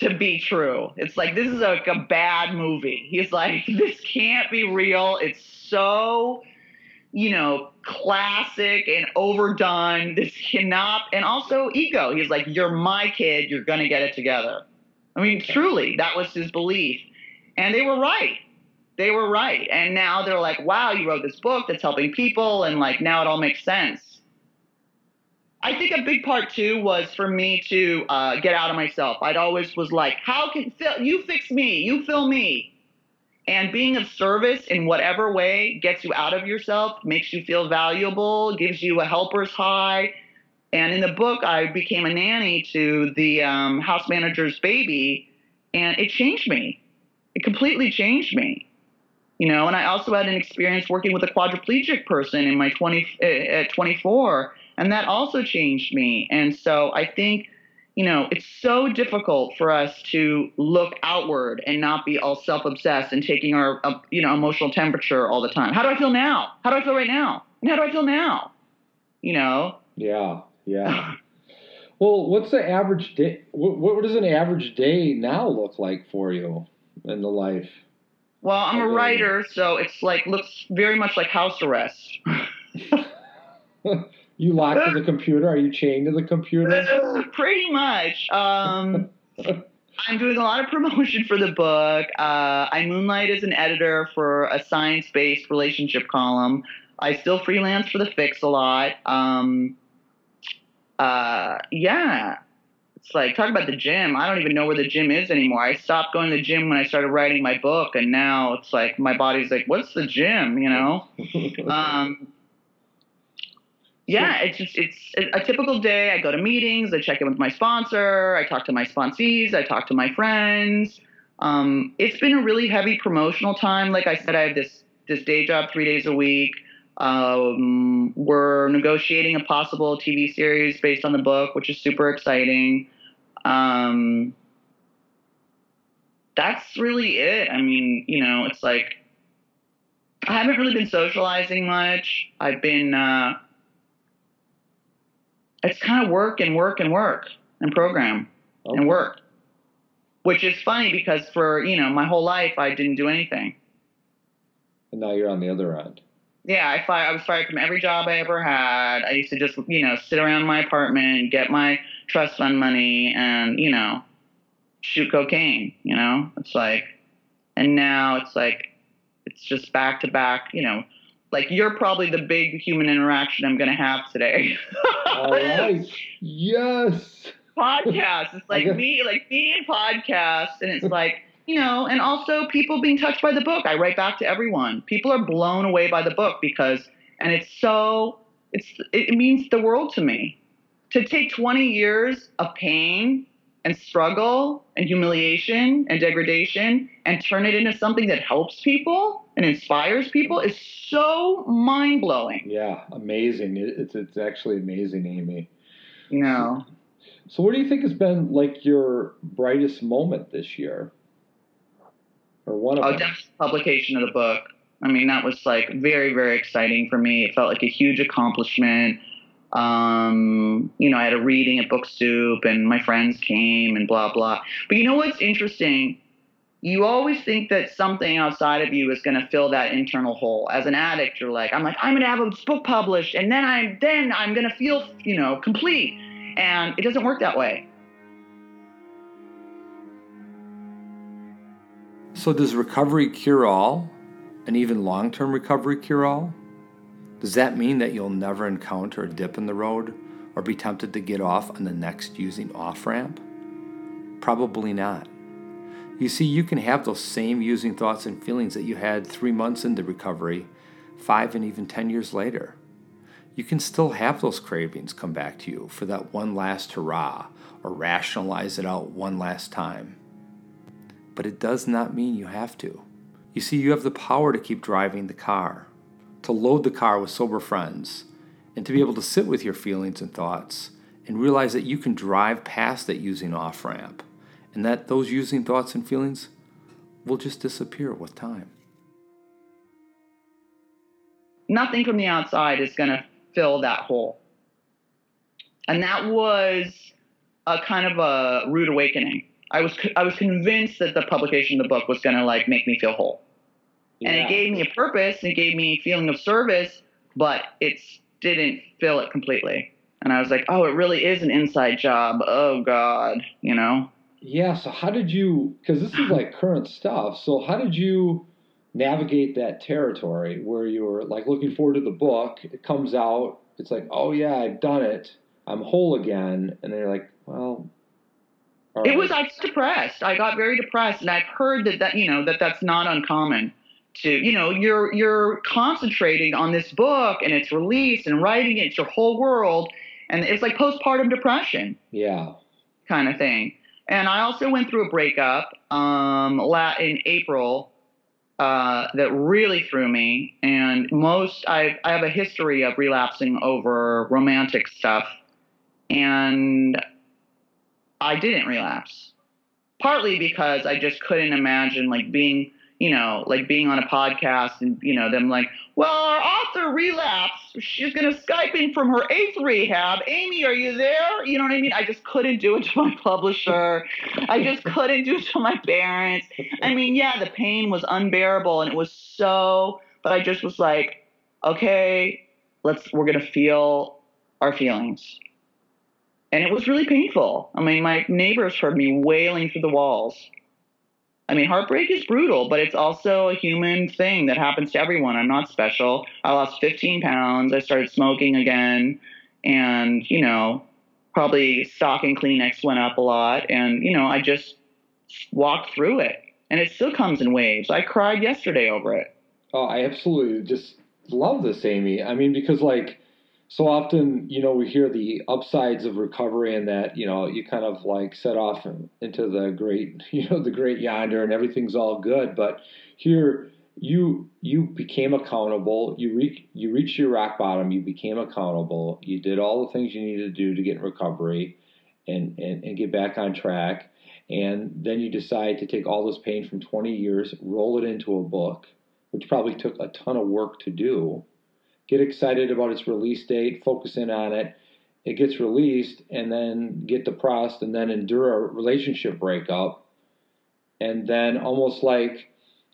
to be true. It's like, this is like a bad movie. He's like, this can't be real. It's so, you know, classic and overdone. This cannot. And also ego. He's like, you're my kid. You're going to get it together. I mean, truly, that was his belief. And they were right. They were right. And now they're like, wow, you wrote this book that's helping people. And like, now it all makes sense. I think a big part too was for me to get out of myself. I'd always was like, how can you fix me? You fill me. And being of service in whatever way gets you out of yourself, makes you feel valuable, gives you a helper's high. And in the book, I became a nanny to the house manager's baby, and it changed me. It completely changed me, you know. And I also had an experience working with a quadriplegic person in my at 24, and that also changed me. And so I think, you know, it's so difficult for us to look outward and not be all self-obsessed and taking our, emotional temperature all the time. How do I feel now? How do I feel right now? And how do I feel now? You know? Yeah, yeah. Well, what's the average day? What does an average day now look like for you in the life? Well, I'm a writer, so it's like looks very much like house arrest. You locked to the computer? Are you chained to the computer? Pretty much. I'm doing a lot of promotion for the book. I moonlight as an editor for a science-based relationship column. I still freelance for The Fix a lot. Yeah. It's like, talk about the gym. I don't even know where the gym is anymore. I stopped going to the gym when I started writing my book, and now it's like my body's like, what's the gym, you know? Yeah, it's a typical day. I go to meetings. I check in with my sponsor. I talk to my sponsees. I talk to my friends. It's been a really heavy promotional time. Like I said, I have this day job 3 days a week. We're negotiating a possible TV series based on the book, which is super exciting. That's really it. I mean, you know, it's like I haven't really been socializing much. I've been it's kind of work and program and work, which is funny because for, you know, my whole life I didn't do anything. And now you're on the other end. Yeah, I was fired from every job I ever had. I used to just, you know, sit around my apartment, get my trust fund money and, you know, shoot cocaine, you know, it's like, and now it's like, it's just back to back, you know. Like, you're probably the big human interaction I'm going to have today. All right. Yes. Podcasts. It's like me and podcasts. And it's like, you know, and also people being touched by the book. I write back to everyone. People are blown away by the book because, and it's so, it means the world to me. To take 20 years of pain and struggle and humiliation and degradation and turn it into something that helps people and inspires people is so mind-blowing. Yeah, amazing. It's actually amazing, Amy. You know. So what do you think has been, like, your brightest moment this year? Or one of them? Oh, definitely publication of the book. I mean, that was, like, very, very exciting for me. It felt like a huge accomplishment. You know, I had a reading at Book Soup, and my friends came and blah, blah. But you know what's interesting? You always think that something outside of you is going to fill that internal hole. As an addict, you're like, I'm going to have a book published, and then I'm going to feel, you know, complete. And it doesn't work that way. So does recovery cure all? And even long-term recovery cure-all? Does that mean that you'll never encounter a dip in the road or be tempted to get off on the next using off-ramp? Probably not. You see, you can have those same using thoughts and feelings that you had 3 months into recovery, 5 and even 10 years later. You can still have those cravings come back to you for that one last hurrah or rationalize it out one last time. But it does not mean you have to. You see, you have the power to keep driving the car, to load the car with sober friends, and to be able to sit with your feelings and thoughts and realize that you can drive past that using off-ramp and that those using thoughts and feelings will just disappear with time. Nothing from the outside is going to fill that hole. And that was a kind of a rude awakening. I was convinced that the publication of the book was going to, like, make me feel whole. Yeah. And it gave me a purpose, it gave me a feeling of service, but it didn't fill it completely. And I was like, oh, it really is an inside job. Oh, God, you know? Yeah, so how did you, because this is, like, current stuff, so how did you navigate that territory where you were, like, looking forward to the book, it comes out, it's like, oh, yeah, I've done it, I'm whole again, and then you're like, well... It was, I was depressed. I got very depressed, and I've heard that you know, that's not uncommon. To, you know, you're concentrating on this book and its release and writing it, it's your whole world, and it's like postpartum depression. Yeah. Kind of thing. And I also went through a breakup in April that really threw me, and I have a history of relapsing over romantic stuff, and I didn't relapse, partly because I just couldn't imagine, like, being, you know, like, being on a podcast and, you know, them like, well, our author relapsed. She's going to Skype in from her eighth rehab. Amy, are you there? You know what I mean? I just couldn't do it to my publisher. I just couldn't do it to my parents. I mean, yeah, the pain was unbearable, and it was so, but I just was like, okay, we're going to feel our feelings. And it was really painful. I mean, my neighbors heard me wailing through the walls. I mean, heartbreak is brutal, but it's also a human thing that happens to everyone. I'm not special. I lost 15 pounds. I started smoking again. And, you know, probably stock and Kleenex went up a lot. And, you know, I just walked through it. And it still comes in waves. I cried yesterday over it. Oh, I absolutely just love this, Amy. I mean, because, like, so often, you know, we hear the upsides of recovery and that, you know, you kind of, like, set off into the great, you know, the great yonder and everything's all good. But here you became accountable. You reached your rock bottom. You became accountable. You did all the things you needed to do to get in recovery and get back on track. And then you decide to take all this pain from 20 years, roll it into a book, which probably took a ton of work to do. Get excited about its release date, focus in on it. It gets released, and then get depressed, and then endure a relationship breakup. And then almost like,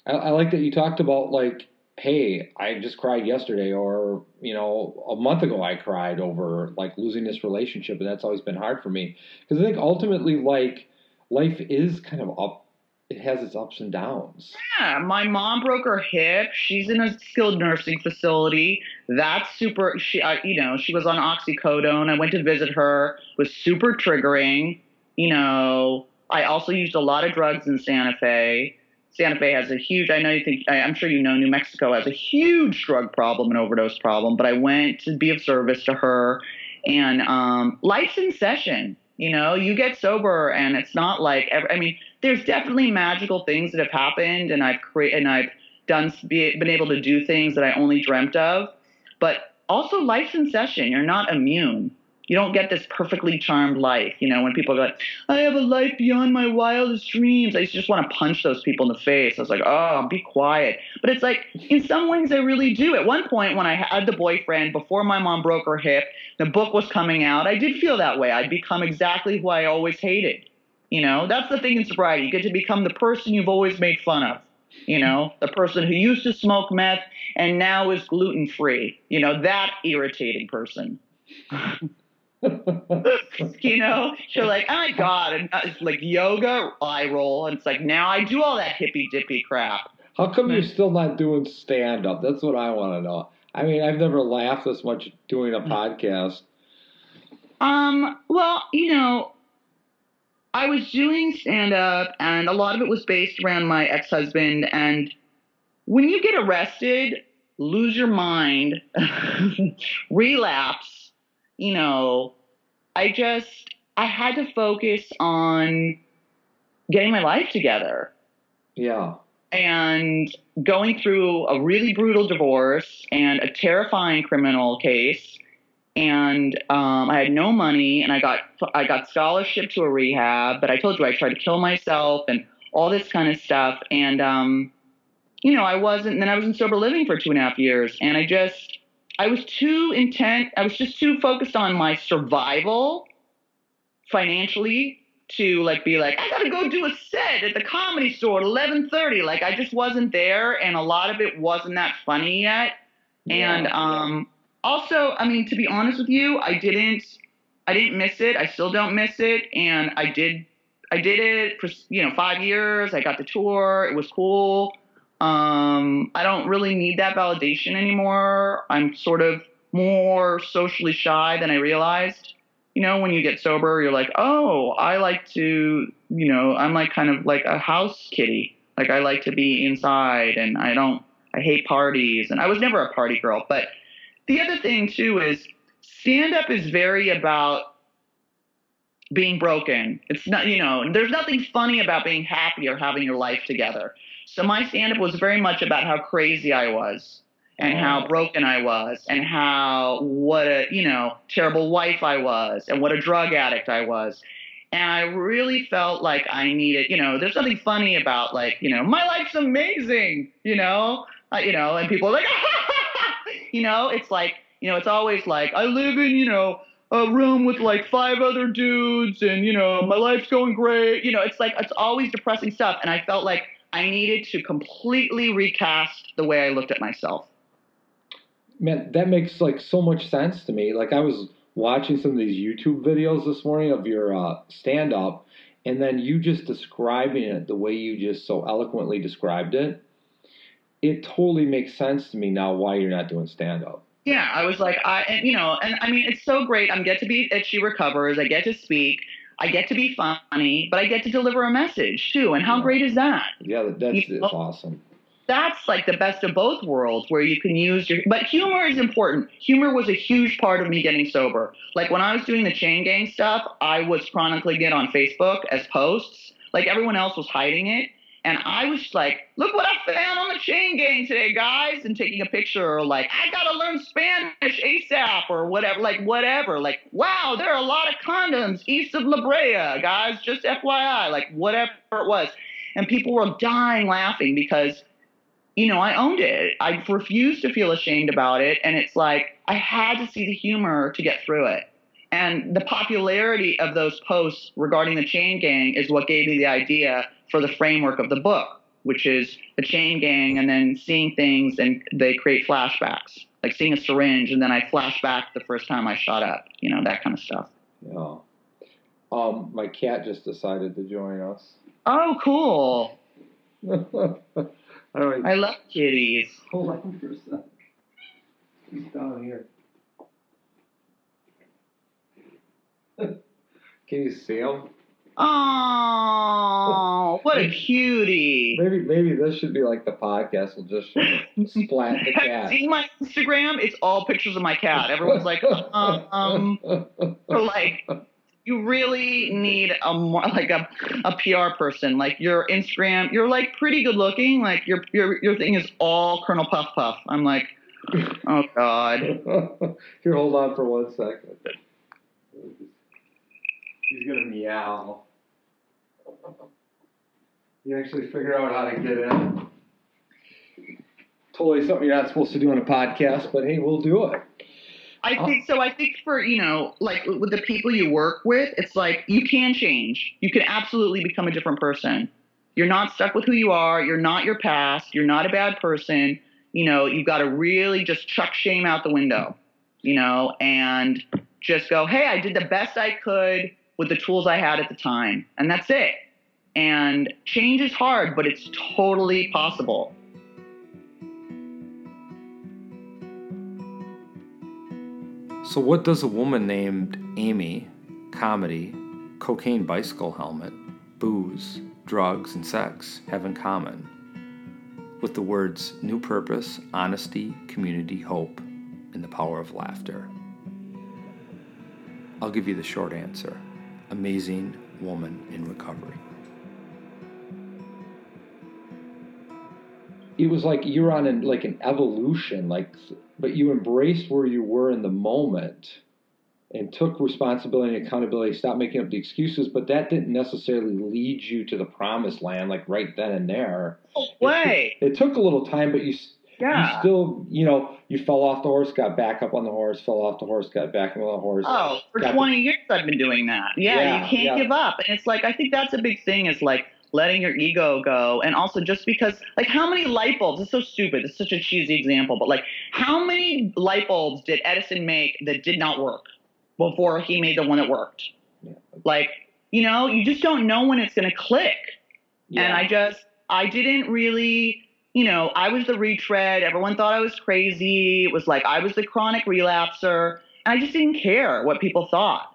I like that you talked about, like, hey, I just cried yesterday, or, you know, a month ago I cried over, like, losing this relationship, and that's always been hard for me. Because I think ultimately, like, life is kind of it has its ups and downs. Yeah, my mom broke her hip. She's in a skilled nursing facility. That's super, you know, she was on oxycodone. I went to visit her. It was super triggering. You know, I also used a lot of drugs in Santa Fe. Santa Fe has a huge, I know you think, I'm sure you know, New Mexico has a huge drug problem and overdose problem, but I went to be of service to her. And life's in session. You know, you get sober and it's not like, I mean, there's definitely magical things that have happened, and I've been able to do things that I only dreamt of, but also life's in session. You're not immune. You don't get this perfectly charmed life. You know, when people go like, I have a life beyond my wildest dreams, I just want to punch those people in the face. I was like, oh, be quiet. But it's like, in some ways I really do. At one point when I had the boyfriend before my mom broke her hip, the book was coming out, I did feel that way. I'd become exactly who I always hated. You know, that's the thing in sobriety. You get to become the person you've always made fun of. You know, the person who used to smoke meth and now is gluten-free. You know, that irritating person. You know, you're like, oh my God, and it's like yoga, eye roll, and it's like, now I do all that hippy-dippy crap. How come you're still not doing stand-up? That's what I want to know. I mean, I've never laughed this much doing a podcast. Well, you know, I was doing stand-up, and a lot of it was based around my ex-husband, and when you get arrested, lose your mind, relapse, you know, I had to focus on getting my life together. Yeah. And going through a really brutal divorce and a terrifying criminal case. And I had no money, and I got scholarship to a rehab, but I told you I tried to kill myself and all this kind of stuff. And, you know, then I was in sober living for 2.5 years, and I was too intent. I was just too focused on my survival financially to like be like, I got to go do a set at the Comedy Store at 11:30. Like, I just wasn't there. And a lot of it wasn't that funny yet. Yeah. And also, I mean, to be honest with you, I didn't miss it. I still don't miss it. And I did it for, you know, 5 years. I got the tour. It was cool. I don't really need that validation anymore. I'm sort of more socially shy than I realized. You know, when you get sober, you're like, oh, I like to, you know, I'm like kind of like a house kitty. Like, I like to be inside, and I hate parties, and I was never a party girl. But the other thing too is stand-up is very about being broken. It's not, you know, there's nothing funny about being happy or having your life together. So my stand-up was very much about how crazy I was, and how broken I was, and how, what a, you know, terrible wife I was, and what a drug addict I was. And I really felt like I needed, you know, there's nothing funny about like, you know, my life's amazing, you know, and people are like, you know, it's like, you know, it's always like, I live in, you know, a room with like 5 other dudes, and, you know, my life's going great. You know, it's like, it's always depressing stuff. And I felt like I needed to completely recast the way I looked at myself. Man, that makes like so much sense to me. Like, I was watching some of these YouTube videos this morning of your stand-up, and then you just describing it the way you just so eloquently described it. It totally makes sense to me now why you're not doing stand-up. Yeah, I was like, and you know, and I mean, it's so great. I get to be at She Recovers. I get to speak. I get to be funny, but I get to deliver a message too. And how great is that? Yeah, that's awesome. That's like the best of both worlds, where you can use your, but humor is important. Humor was a huge part of me getting sober. Like, when I was doing the chain gang stuff, I was chronically getting on Facebook as posts. Like, everyone else was hiding it. And I was like, look what I found on the chain gang today, guys. And taking a picture, or like, I got to learn Spanish ASAP, or whatever. Like, whatever. Like, wow, there are a lot of condoms east of La Brea, guys. Just FYI. Like, whatever it was. And people were dying laughing because, you know, I owned it. I refused to feel ashamed about it. And it's like, I had to see the humor to get through it. And the popularity of those posts regarding the chain gang is what gave me the idea for the framework of the book, which is the chain gang and then seeing things, and they create flashbacks, like seeing a syringe, and then I flash back the first time I shot up, you know, that kind of stuff. Yeah. My cat just decided to join us. Oh, cool. All right. I love kitties. Hold on for a sec. He's down here. Can you see him? Oh, what a cutie. Maybe this should be like the podcast. We'll just splat the cat. Have you seen my Instagram? It's all pictures of my cat. Everyone's like, for like You really need a PR person. Like your Instagram, you're like pretty good looking. Like your thing is all Colonel Puff Puff. I'm like, oh God. Here, hold on for 1 second. He's gonna meow. You actually figure out how to get in. Totally something you're not supposed to do on a podcast, but hey, we'll do it. I think so. I think for, you know, like with the people you work with, it's like you can change. You can absolutely become a different person. You're not stuck with who you are. You're not your past. You're not a bad person. You know, you've got to really just chuck shame out the window, you know, and just go, hey, I did the best I could with the tools I had at the time. And that's it. And change is hard, but it's totally possible. So what does a woman named Amy, comedy, cocaine bicycle helmet, booze, drugs, and sex have in common with the words new purpose, honesty, community, hope, and the power of laughter? I'll give you the short answer. Amazing woman in recovery. It was like you're on an evolution, but you embraced where you were in the moment and took responsibility and accountability, stopped making up the excuses, but that didn't necessarily lead you to the promised land, like right then and there. No way. It took a little time, but you still, you know, you fell off the horse, got back up on the horse, fell off the horse, got back up on the horse. Oh, for 20 years I've been doing that. Yeah, you can't give up. And it's like, I think that's a big thing is like, letting your ego go. And also just because, like, how many light bulbs? It's so stupid. It's such a cheesy example. But, like, how many light bulbs did Edison make that did not work before he made the one that worked? Yeah. Like, you know, you just don't know when it's going to click. Yeah. And I didn't really, you know, I was the retread. Everyone thought I was crazy. It was like I was the chronic relapser. And I just didn't care what people thought.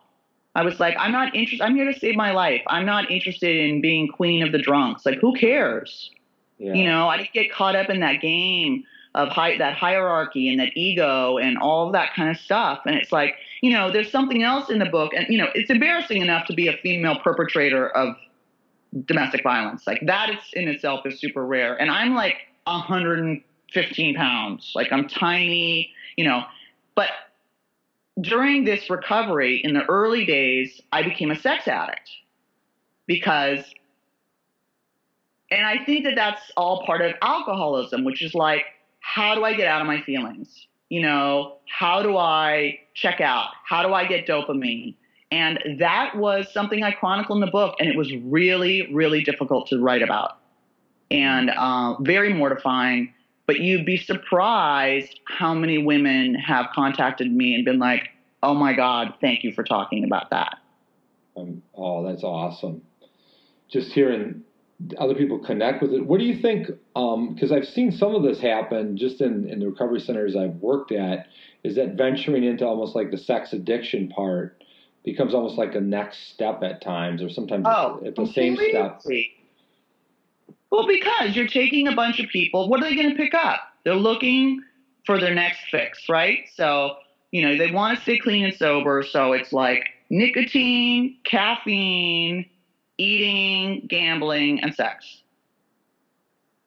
I was like, I'm not interested. I'm here to save my life. I'm not interested in being queen of the drunks. Like, who cares? Yeah. You know, I didn't get caught up in that game of that hierarchy and that ego and all of that kind of stuff. And it's like, you know, there's something else in the book. And, you know, it's embarrassing enough to be a female perpetrator of domestic violence. Like, that in itself is super rare. And I'm like 115 pounds. Like, I'm tiny, you know, but during this recovery, in the early days, I became a sex addict and I think that that's all part of alcoholism, which is like, how do I get out of my feelings? You know, how do I check out? How do I get dopamine? And that was something I chronicle in the book, and it was really, really difficult to write about and very mortifying. But you'd be surprised how many women have contacted me and been like, oh, my God, thank you for talking about that. Oh, that's awesome. Just hearing other people connect with it. What do you think? Because I've seen some of this happen just in the recovery centers I've worked at, is that venturing into almost like the sex addiction part becomes almost like a next step at times, or sometimes it's the same step. Well, because you're taking a bunch of people, what are they going to pick up? They're looking for their next fix, right? So, you know, they want to stay clean and sober. So it's like nicotine, caffeine, eating, gambling, and sex.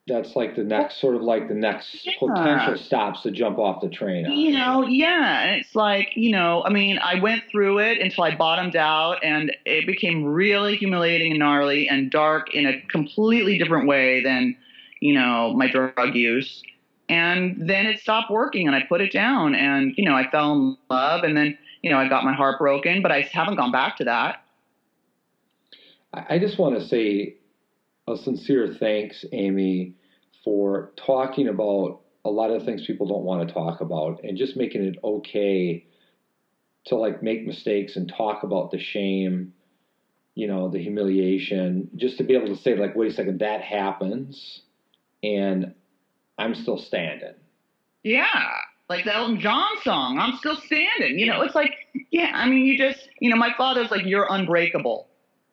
That's like the next potential stops to jump off the train. You know, yeah. And it's like, you know, I mean, I went through it until I bottomed out, and it became really humiliating and gnarly and dark in a completely different way than, you know, my drug use. And then it stopped working and I put it down, and, you know, I fell in love, and then, you know, I got my heart broken, but I haven't gone back to that. I just want to say a sincere thanks, Amy, for talking about a lot of things people don't want to talk about, and just making it okay to like make mistakes and talk about the shame, you know, the humiliation, just to be able to say like, wait a second, that happens and I'm still standing. Yeah. Like the Elton John song, I'm still standing, you know, it's like, yeah, I mean, you just, you know, my father's like, you're unbreakable.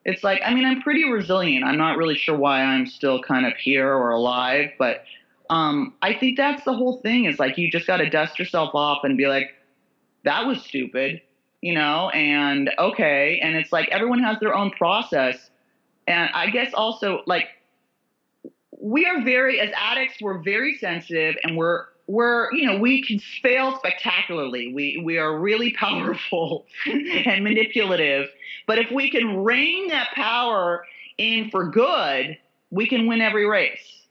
It's like, I mean, I'm pretty resilient. I'm not really sure why I'm still kind of here or alive, but I think that's the whole thing, is like you just got to dust yourself off and be like, that was stupid. you know, and okay. And it's like, everyone has their own process. And I guess also, like, we are very, as addicts, we're very sensitive, and we're, you know, we can fail spectacularly. We are really powerful and manipulative, but if we can rein that power in for good, we can win every race.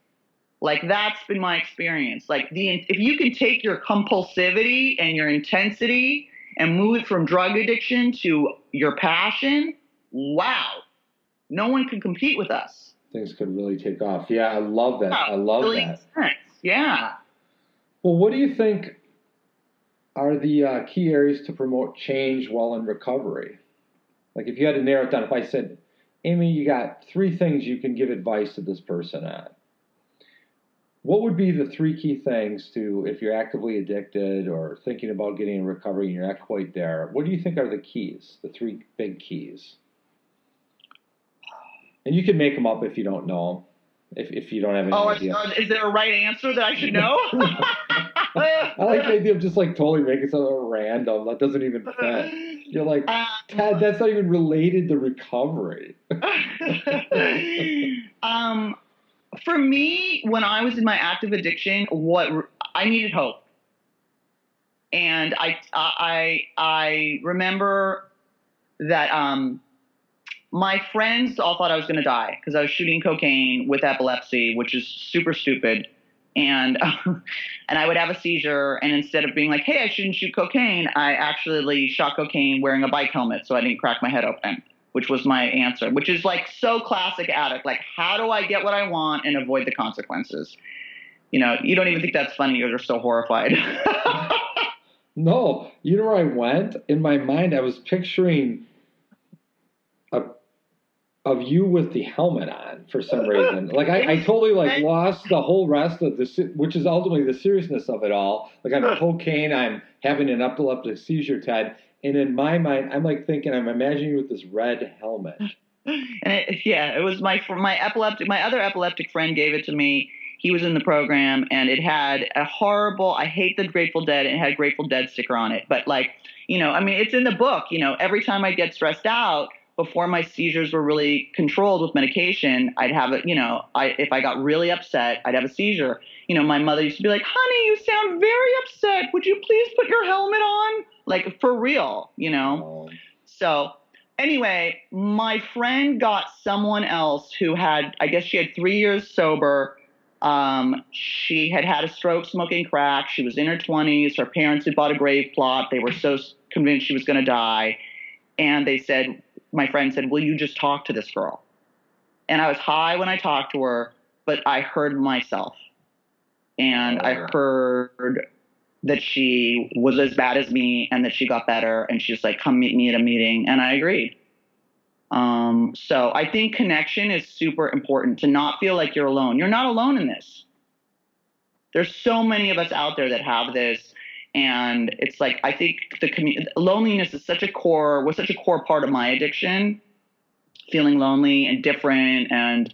Like, that's been my experience. Like, if you can take your compulsivity and your intensity and move it from drug addiction to your passion, wow, no one can compete with us. Things could really take off. Yeah, I love that. I love that. Yeah. Well, what do you think are the key areas to promote change while in recovery? Like, if you had to narrow it down, if I said, Amy, you got three things you can give advice to this person on, what would be the three key things to, if you're actively addicted or thinking about getting in recovery and you're not quite there, what do you think are the keys, the three big keys? And you can make them up if you don't know them, if you don't have any idea. Is there a right answer that I should know? I like the idea of just, like, totally making something random that doesn't even fit. You're like, Ted, that's not even related to recovery. For me, when I was in my active addiction, I needed hope. And I remember that my friends all thought I was going to die because I was shooting cocaine with epilepsy, which is super stupid. And I would have a seizure, and instead of being like, hey, I shouldn't shoot cocaine, I actually shot cocaine wearing a bike helmet so I didn't crack my head open, which was my answer, which is, like, so classic addict. Like, how do I get what I want and avoid the consequences? You know, you don't even think that's funny. You're so horrified. No, you know where I went? In my mind, I was picturing of you with the helmet on for some reason. Like, I totally, like, lost the whole rest of this, which is ultimately the seriousness of it all. Like, I'm cocaine, I'm having an epileptic seizure, Ted. And in my mind, I'm, like, thinking, I'm imagining you with this red helmet. And it was my other epileptic friend gave it to me. He was in the program, and it had a horrible, I hate the Grateful Dead, and it had a Grateful Dead sticker on it. But, like, you know, I mean, it's in the book, you know, every time I get stressed out, before my seizures were really controlled with medication, I'd have it, you know, if I got really upset, I'd have a seizure. You know, my mother used to be like, honey, you sound very upset. Would you please put your helmet on? Like, for real, you know? Oh. So anyway, my friend got someone else who had, I guess she had 3 years sober. She had had a stroke smoking crack. She was in her 20s. Her parents had bought a grave plot. They were so convinced she was going to die. And they said, my friend said, will you just talk to this girl? And I was high when I talked to her, but I heard myself. And I heard that she was as bad as me and that she got better. And she's like, come meet me at a meeting. And I agreed. So I think connection is super important, to not feel like you're alone. You're not alone in this. There's so many of us out there that have this. And it's like, I think loneliness is such a core part of my addiction, feeling lonely and different and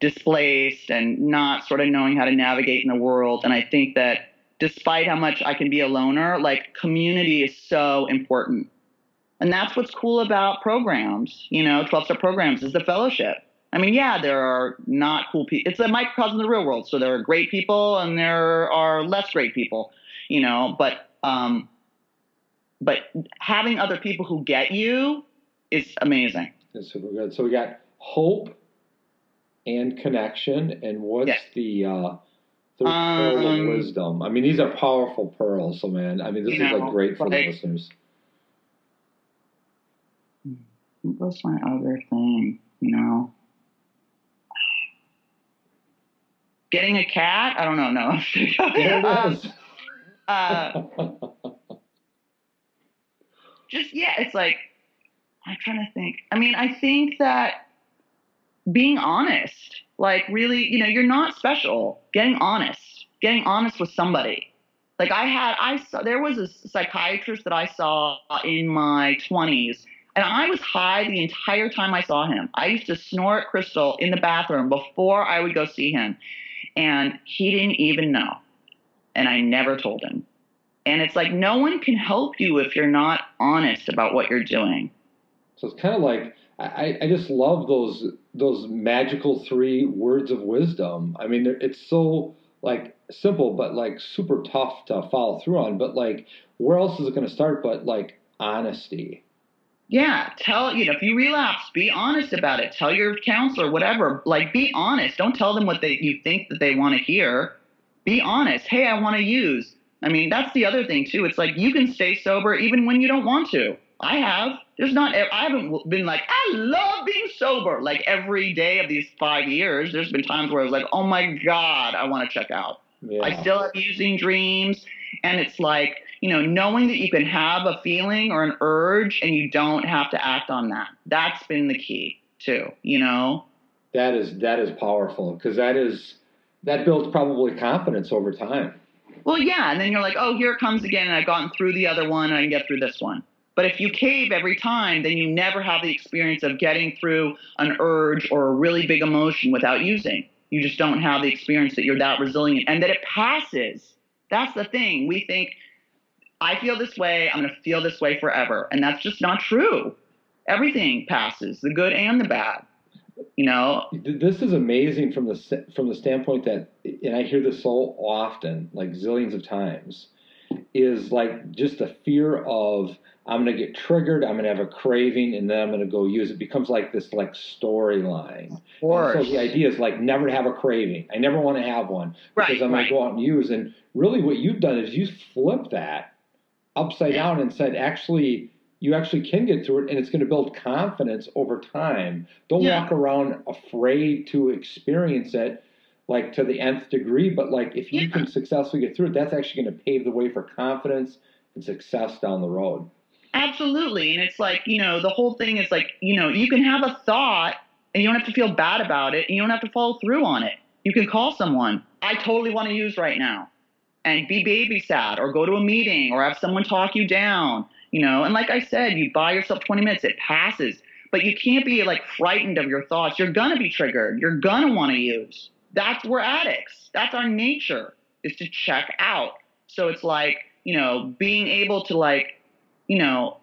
displaced and not sort of knowing how to navigate in the world. And I think that despite how much I can be a loner, like, community is so important. And that's what's cool about programs, you know, 12-step programs, is the fellowship. I mean, yeah, there are not cool people. It's a microcosm of the real world. So there are great people and there are less great people. You know, but having other people who get you is amazing. That's super good. So we got hope and connection, and what's the third pearl of wisdom? I mean, these are powerful pearls. So, man, I mean, this is like great for the listeners. What's my other thing? You know, getting a cat. I don't know. No. It's like, I'm trying to think. I mean, I think that being honest, like, really, you know, you're not special. Getting honest with somebody. Like, there was a psychiatrist that I saw in my 20s, and I was high the entire time I saw him. I used to snort crystal in the bathroom before I would go see him, and he didn't even know. And I never told him. And it's like, no one can help you if you're not honest about what you're doing. So it's kind of like, I just love those magical three words of wisdom. I mean, it's so like simple, but like super tough to follow through on. But like, where else is it going to start? But like honesty. Yeah. Tell, you know, if you relapse, be honest about it. Tell your counselor, whatever, like be honest. Don't tell them what you think that they want to hear. Be honest. Hey, I want to use. I mean, that's the other thing too. It's like, you can stay sober even when you don't want to. I have. I haven't been like, I love being sober. Like every day of these 5 years, there's been times where I was like, oh my God, I want to check out. Yeah. I still have using dreams. And it's like, you know, knowing that you can have a feeling or an urge and you don't have to act on that. That's been the key too, you know? That is powerful, because that builds probably confidence over time. Well, yeah. And then you're like, oh, here it comes again. And I've gotten through the other one and I can get through this one. But if you cave every time, then you never have the experience of getting through an urge or a really big emotion without using. You just don't have the experience that you're that resilient and that it passes. That's the thing. We think, I feel this way, I'm going to feel this way forever. And that's just not true. Everything passes, the good and the bad. You know, this is amazing from the standpoint that, and I hear this so often, like zillions of times, is like just the fear of, I'm going to get triggered, I'm going to have a craving, and then I'm going to go use it. It becomes like this like storyline. Of course. And so the idea is like never to have a craving. I never want to have one because I'm going to go out and use. And really what you've done is you flip that upside down and said, actually, you actually can get through it, and it's going to build confidence over time. Don't walk around afraid to experience it like to the nth degree, but like if you can successfully get through it, that's actually going to pave the way for confidence and success down the road. Absolutely. And it's like, you know, the whole thing is like, you know, you can have a thought and you don't have to feel bad about it and you don't have to follow through on it. You can call someone, I totally want to use right now, and be babysat or go to a meeting or have someone talk you down, you know. And like I said, you buy yourself 20 minutes, it passes, but you can't be like frightened of your thoughts. You're going to be triggered. You're going to want to use. We're addicts. That's our nature, is to check out. So it's like, you know, being able to like, you know,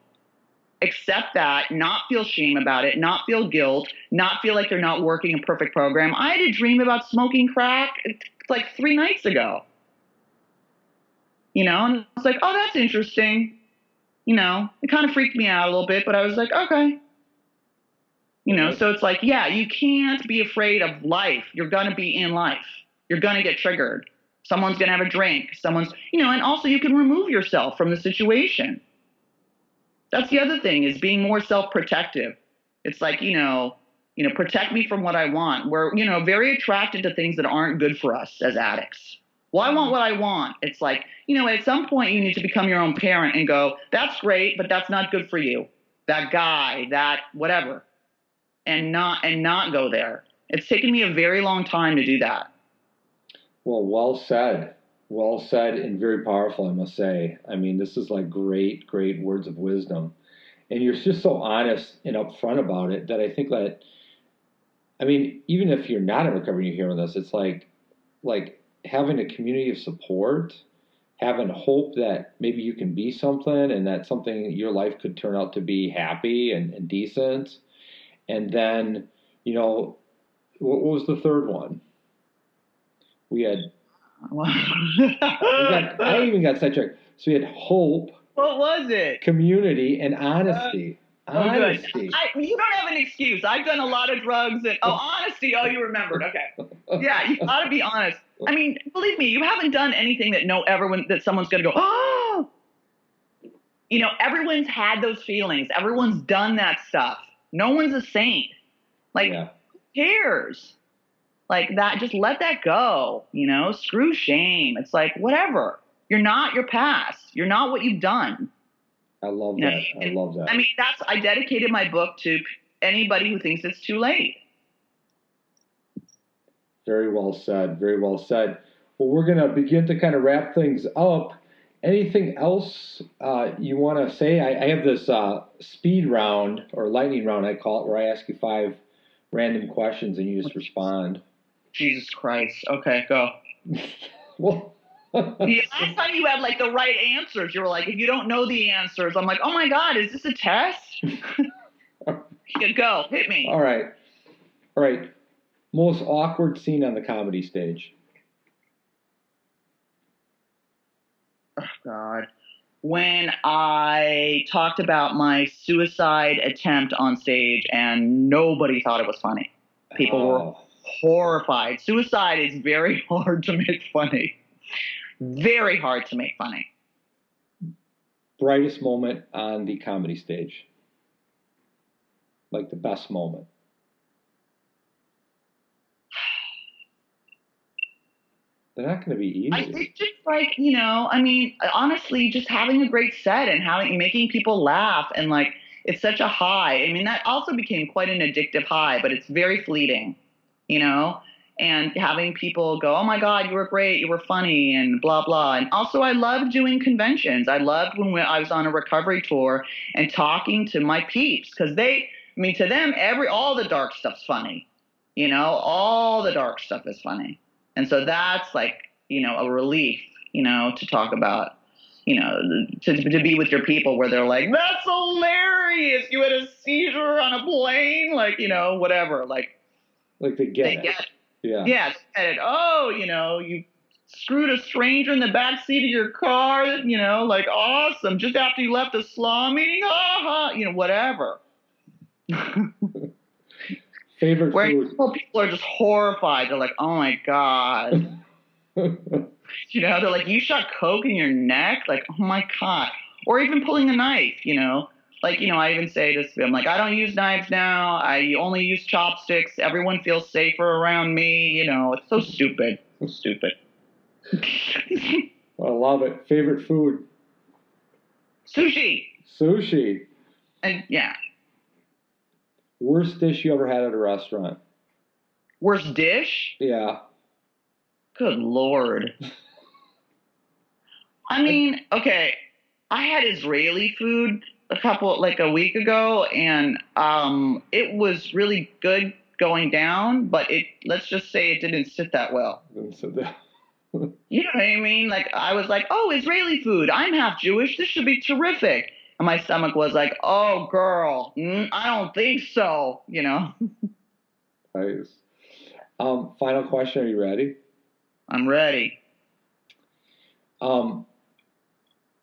accept that, not feel shame about it, not feel guilt, not feel like they're not working a perfect program. I had a dream about smoking crack like 3 nights ago, you know, and I was like, oh, that's interesting. You know, it kind of freaked me out a little bit, but I was like, okay. You know, so it's like, yeah, you can't be afraid of life. You're going to be in life. You're going to get triggered. Someone's going to have a drink. Someone's, you know, and also you can remove yourself from the situation. That's the other thing, is being more self-protective. It's like, you know, protect me from what I want. We're, you know, very attracted to things that aren't good for us as addicts. Well, I want what I want. It's like, you know, at some point you need to become your own parent and go, that's great, but that's not good for you. That guy, that whatever, and not go there. It's taken me a very long time to do that. Well, well said. Well said, and very powerful, I must say. I mean, this is like great, great words of wisdom. And you're just so honest and upfront about it that I think that, I mean, even if you're not in recovery, you're here with us, it's like having a community of support, having hope that maybe you can be something and that something your life could turn out to be happy and decent. And then, you know, what was the third one? We had... I even got sidetracked. So we had hope. What was it? Community and honesty. Honesty. You don't have an excuse. I've done a lot of drugs and honesty. Oh, you remembered. Okay. Yeah, you got to be honest. I mean, believe me, you haven't done anything that that someone's going to go, oh. You know, everyone's had those feelings. Everyone's done that stuff. No one's a saint. Like, who cares? Like that, just let that go, you know, screw shame. It's like, whatever. You're not your past. You're not what you've done. I love that. I love that. I mean, I dedicated my book to anybody who thinks it's too late. Very well said. Very well said. Well, we're going to begin to kind of wrap things up. Anything else you want to say? I have this speed round or lightning round, I call it, where I ask you 5 random questions and you just respond. Jesus Christ. Okay, go. Well, Yeah, I thought you had like the right answers. You were like, if you don't know the answers, I'm like, oh my God, is this a test? You go, hit me. All right. Most awkward scene on the comedy stage. Oh God. When I talked about my suicide attempt on stage and nobody thought it was funny. People were horrified. Suicide is very hard to make funny. Very hard to make funny. Brightest moment on the comedy stage. Like the best moment. They're not going to be easy. It's just like, you know, I mean, honestly, just having a great set and making people laugh and like, it's such a high. I mean, that also became quite an addictive high, but it's very fleeting, you know, and having people go, oh my God, you were great. You were funny and blah, blah. And also I loved doing conventions. I loved when I was on a recovery tour and talking to my peeps because to them, all the dark stuff's funny, you know, all the dark stuff is funny. And so that's like, you know, a relief, you know, to talk about, you know, to be with your people where they're like, that's hilarious. You had a seizure on a plane, like, you know, whatever, like they get it. Yeah. Yeah. They get it. Oh, you know, you screwed a stranger in the back seat of your car, you know, like awesome. Just after you left a slaw meeting, you know, whatever. Favorite food. People are just horrified. They're like, oh my God. You know, they're like, you shot coke in your neck? Like, oh my God. Or even pulling a knife, you know. Like, you know, I even say this, I'm like, I don't use knives now. I only use chopsticks. Everyone feels safer around me. You know, it's so stupid. It's stupid. I love it. Favorite food? Sushi. Sushi. And yeah. Worst dish you ever had at a restaurant? Worst dish? Yeah. Good Lord. I mean, okay, I had Israeli food a week ago, and it was really good going down, but let's just say it didn't sit that well. Didn't sit that. You know what I mean? Like, I was like, oh, Israeli food. I'm half Jewish. This should be terrific. And my stomach was like, oh, girl, I don't think so, you know. Nice. Final question. Are you ready? I'm ready.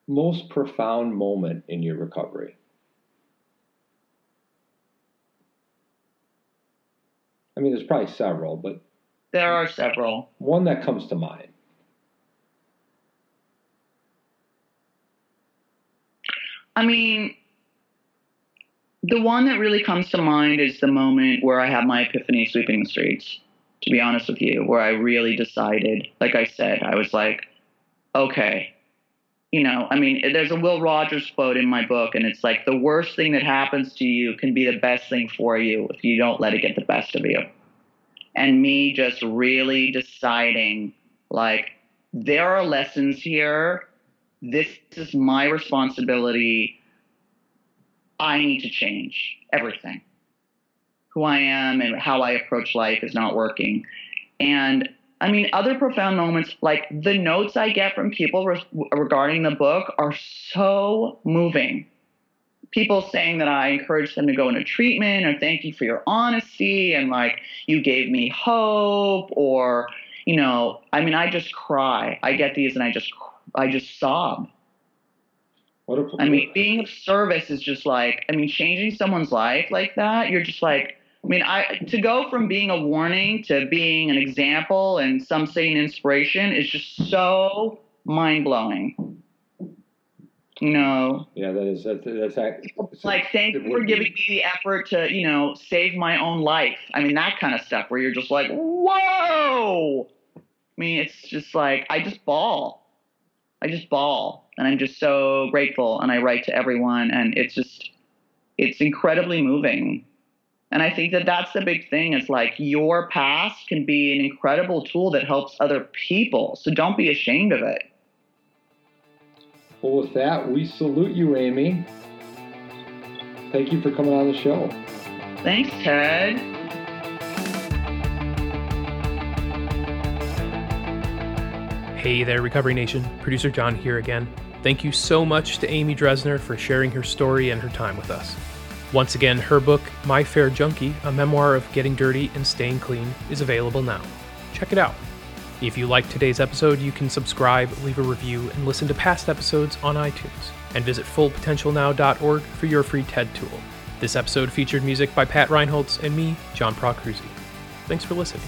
Most profound moment in your recovery? I mean, there's probably several, but. There are several. One that comes to mind. I mean, the one that really comes to mind is the moment where I had my epiphany sweeping the streets, to be honest with you, where I really decided, like I said, I was like, okay, you know, I mean, there's a Will Rogers quote in my book, and it's like the worst thing that happens to you can be the best thing for you if you don't let it get the best of you. And me just really deciding, like, there are lessons here. This is my responsibility. I need to change everything. Who I am and how I approach life is not working. And I mean, other profound moments, like the notes I get from people regarding the book are so moving. People saying that I encouraged them to go into treatment or thank you for your honesty and like you gave me hope or, you know, I mean, I just cry. I get these and I just sob. I mean, being of service is just like, I mean, changing someone's life like that, you're just like, I mean, to go from being a warning to being an example and some say an inspiration is just so mind-blowing. You know? Yeah, that's like, thank you for giving me the effort to, you know, save my own life. I mean, that kind of stuff where you're just like, whoa! I mean, it's just like, I just bawl and I'm just so grateful and I write to everyone and it's incredibly moving. And I think that that's the big thing. It's like your past can be an incredible tool that helps other people. So don't be ashamed of it. Well, with that, we salute you, Amy. Thank you for coming on the show. Thanks, Ted. Hey there, Recovery Nation. Producer John here again. Thank you so much to Amy Dresner for sharing her story and her time with us. Once again, her book, My Fair Junkie, a memoir of getting dirty and staying clean, is available now. Check it out. If you liked today's episode, you can subscribe, leave a review, and listen to past episodes on iTunes. And visit fullpotentialnow.org for your free TED tool. This episode featured music by Pat Reinholtz and me, John Procruzzi. Thanks for listening.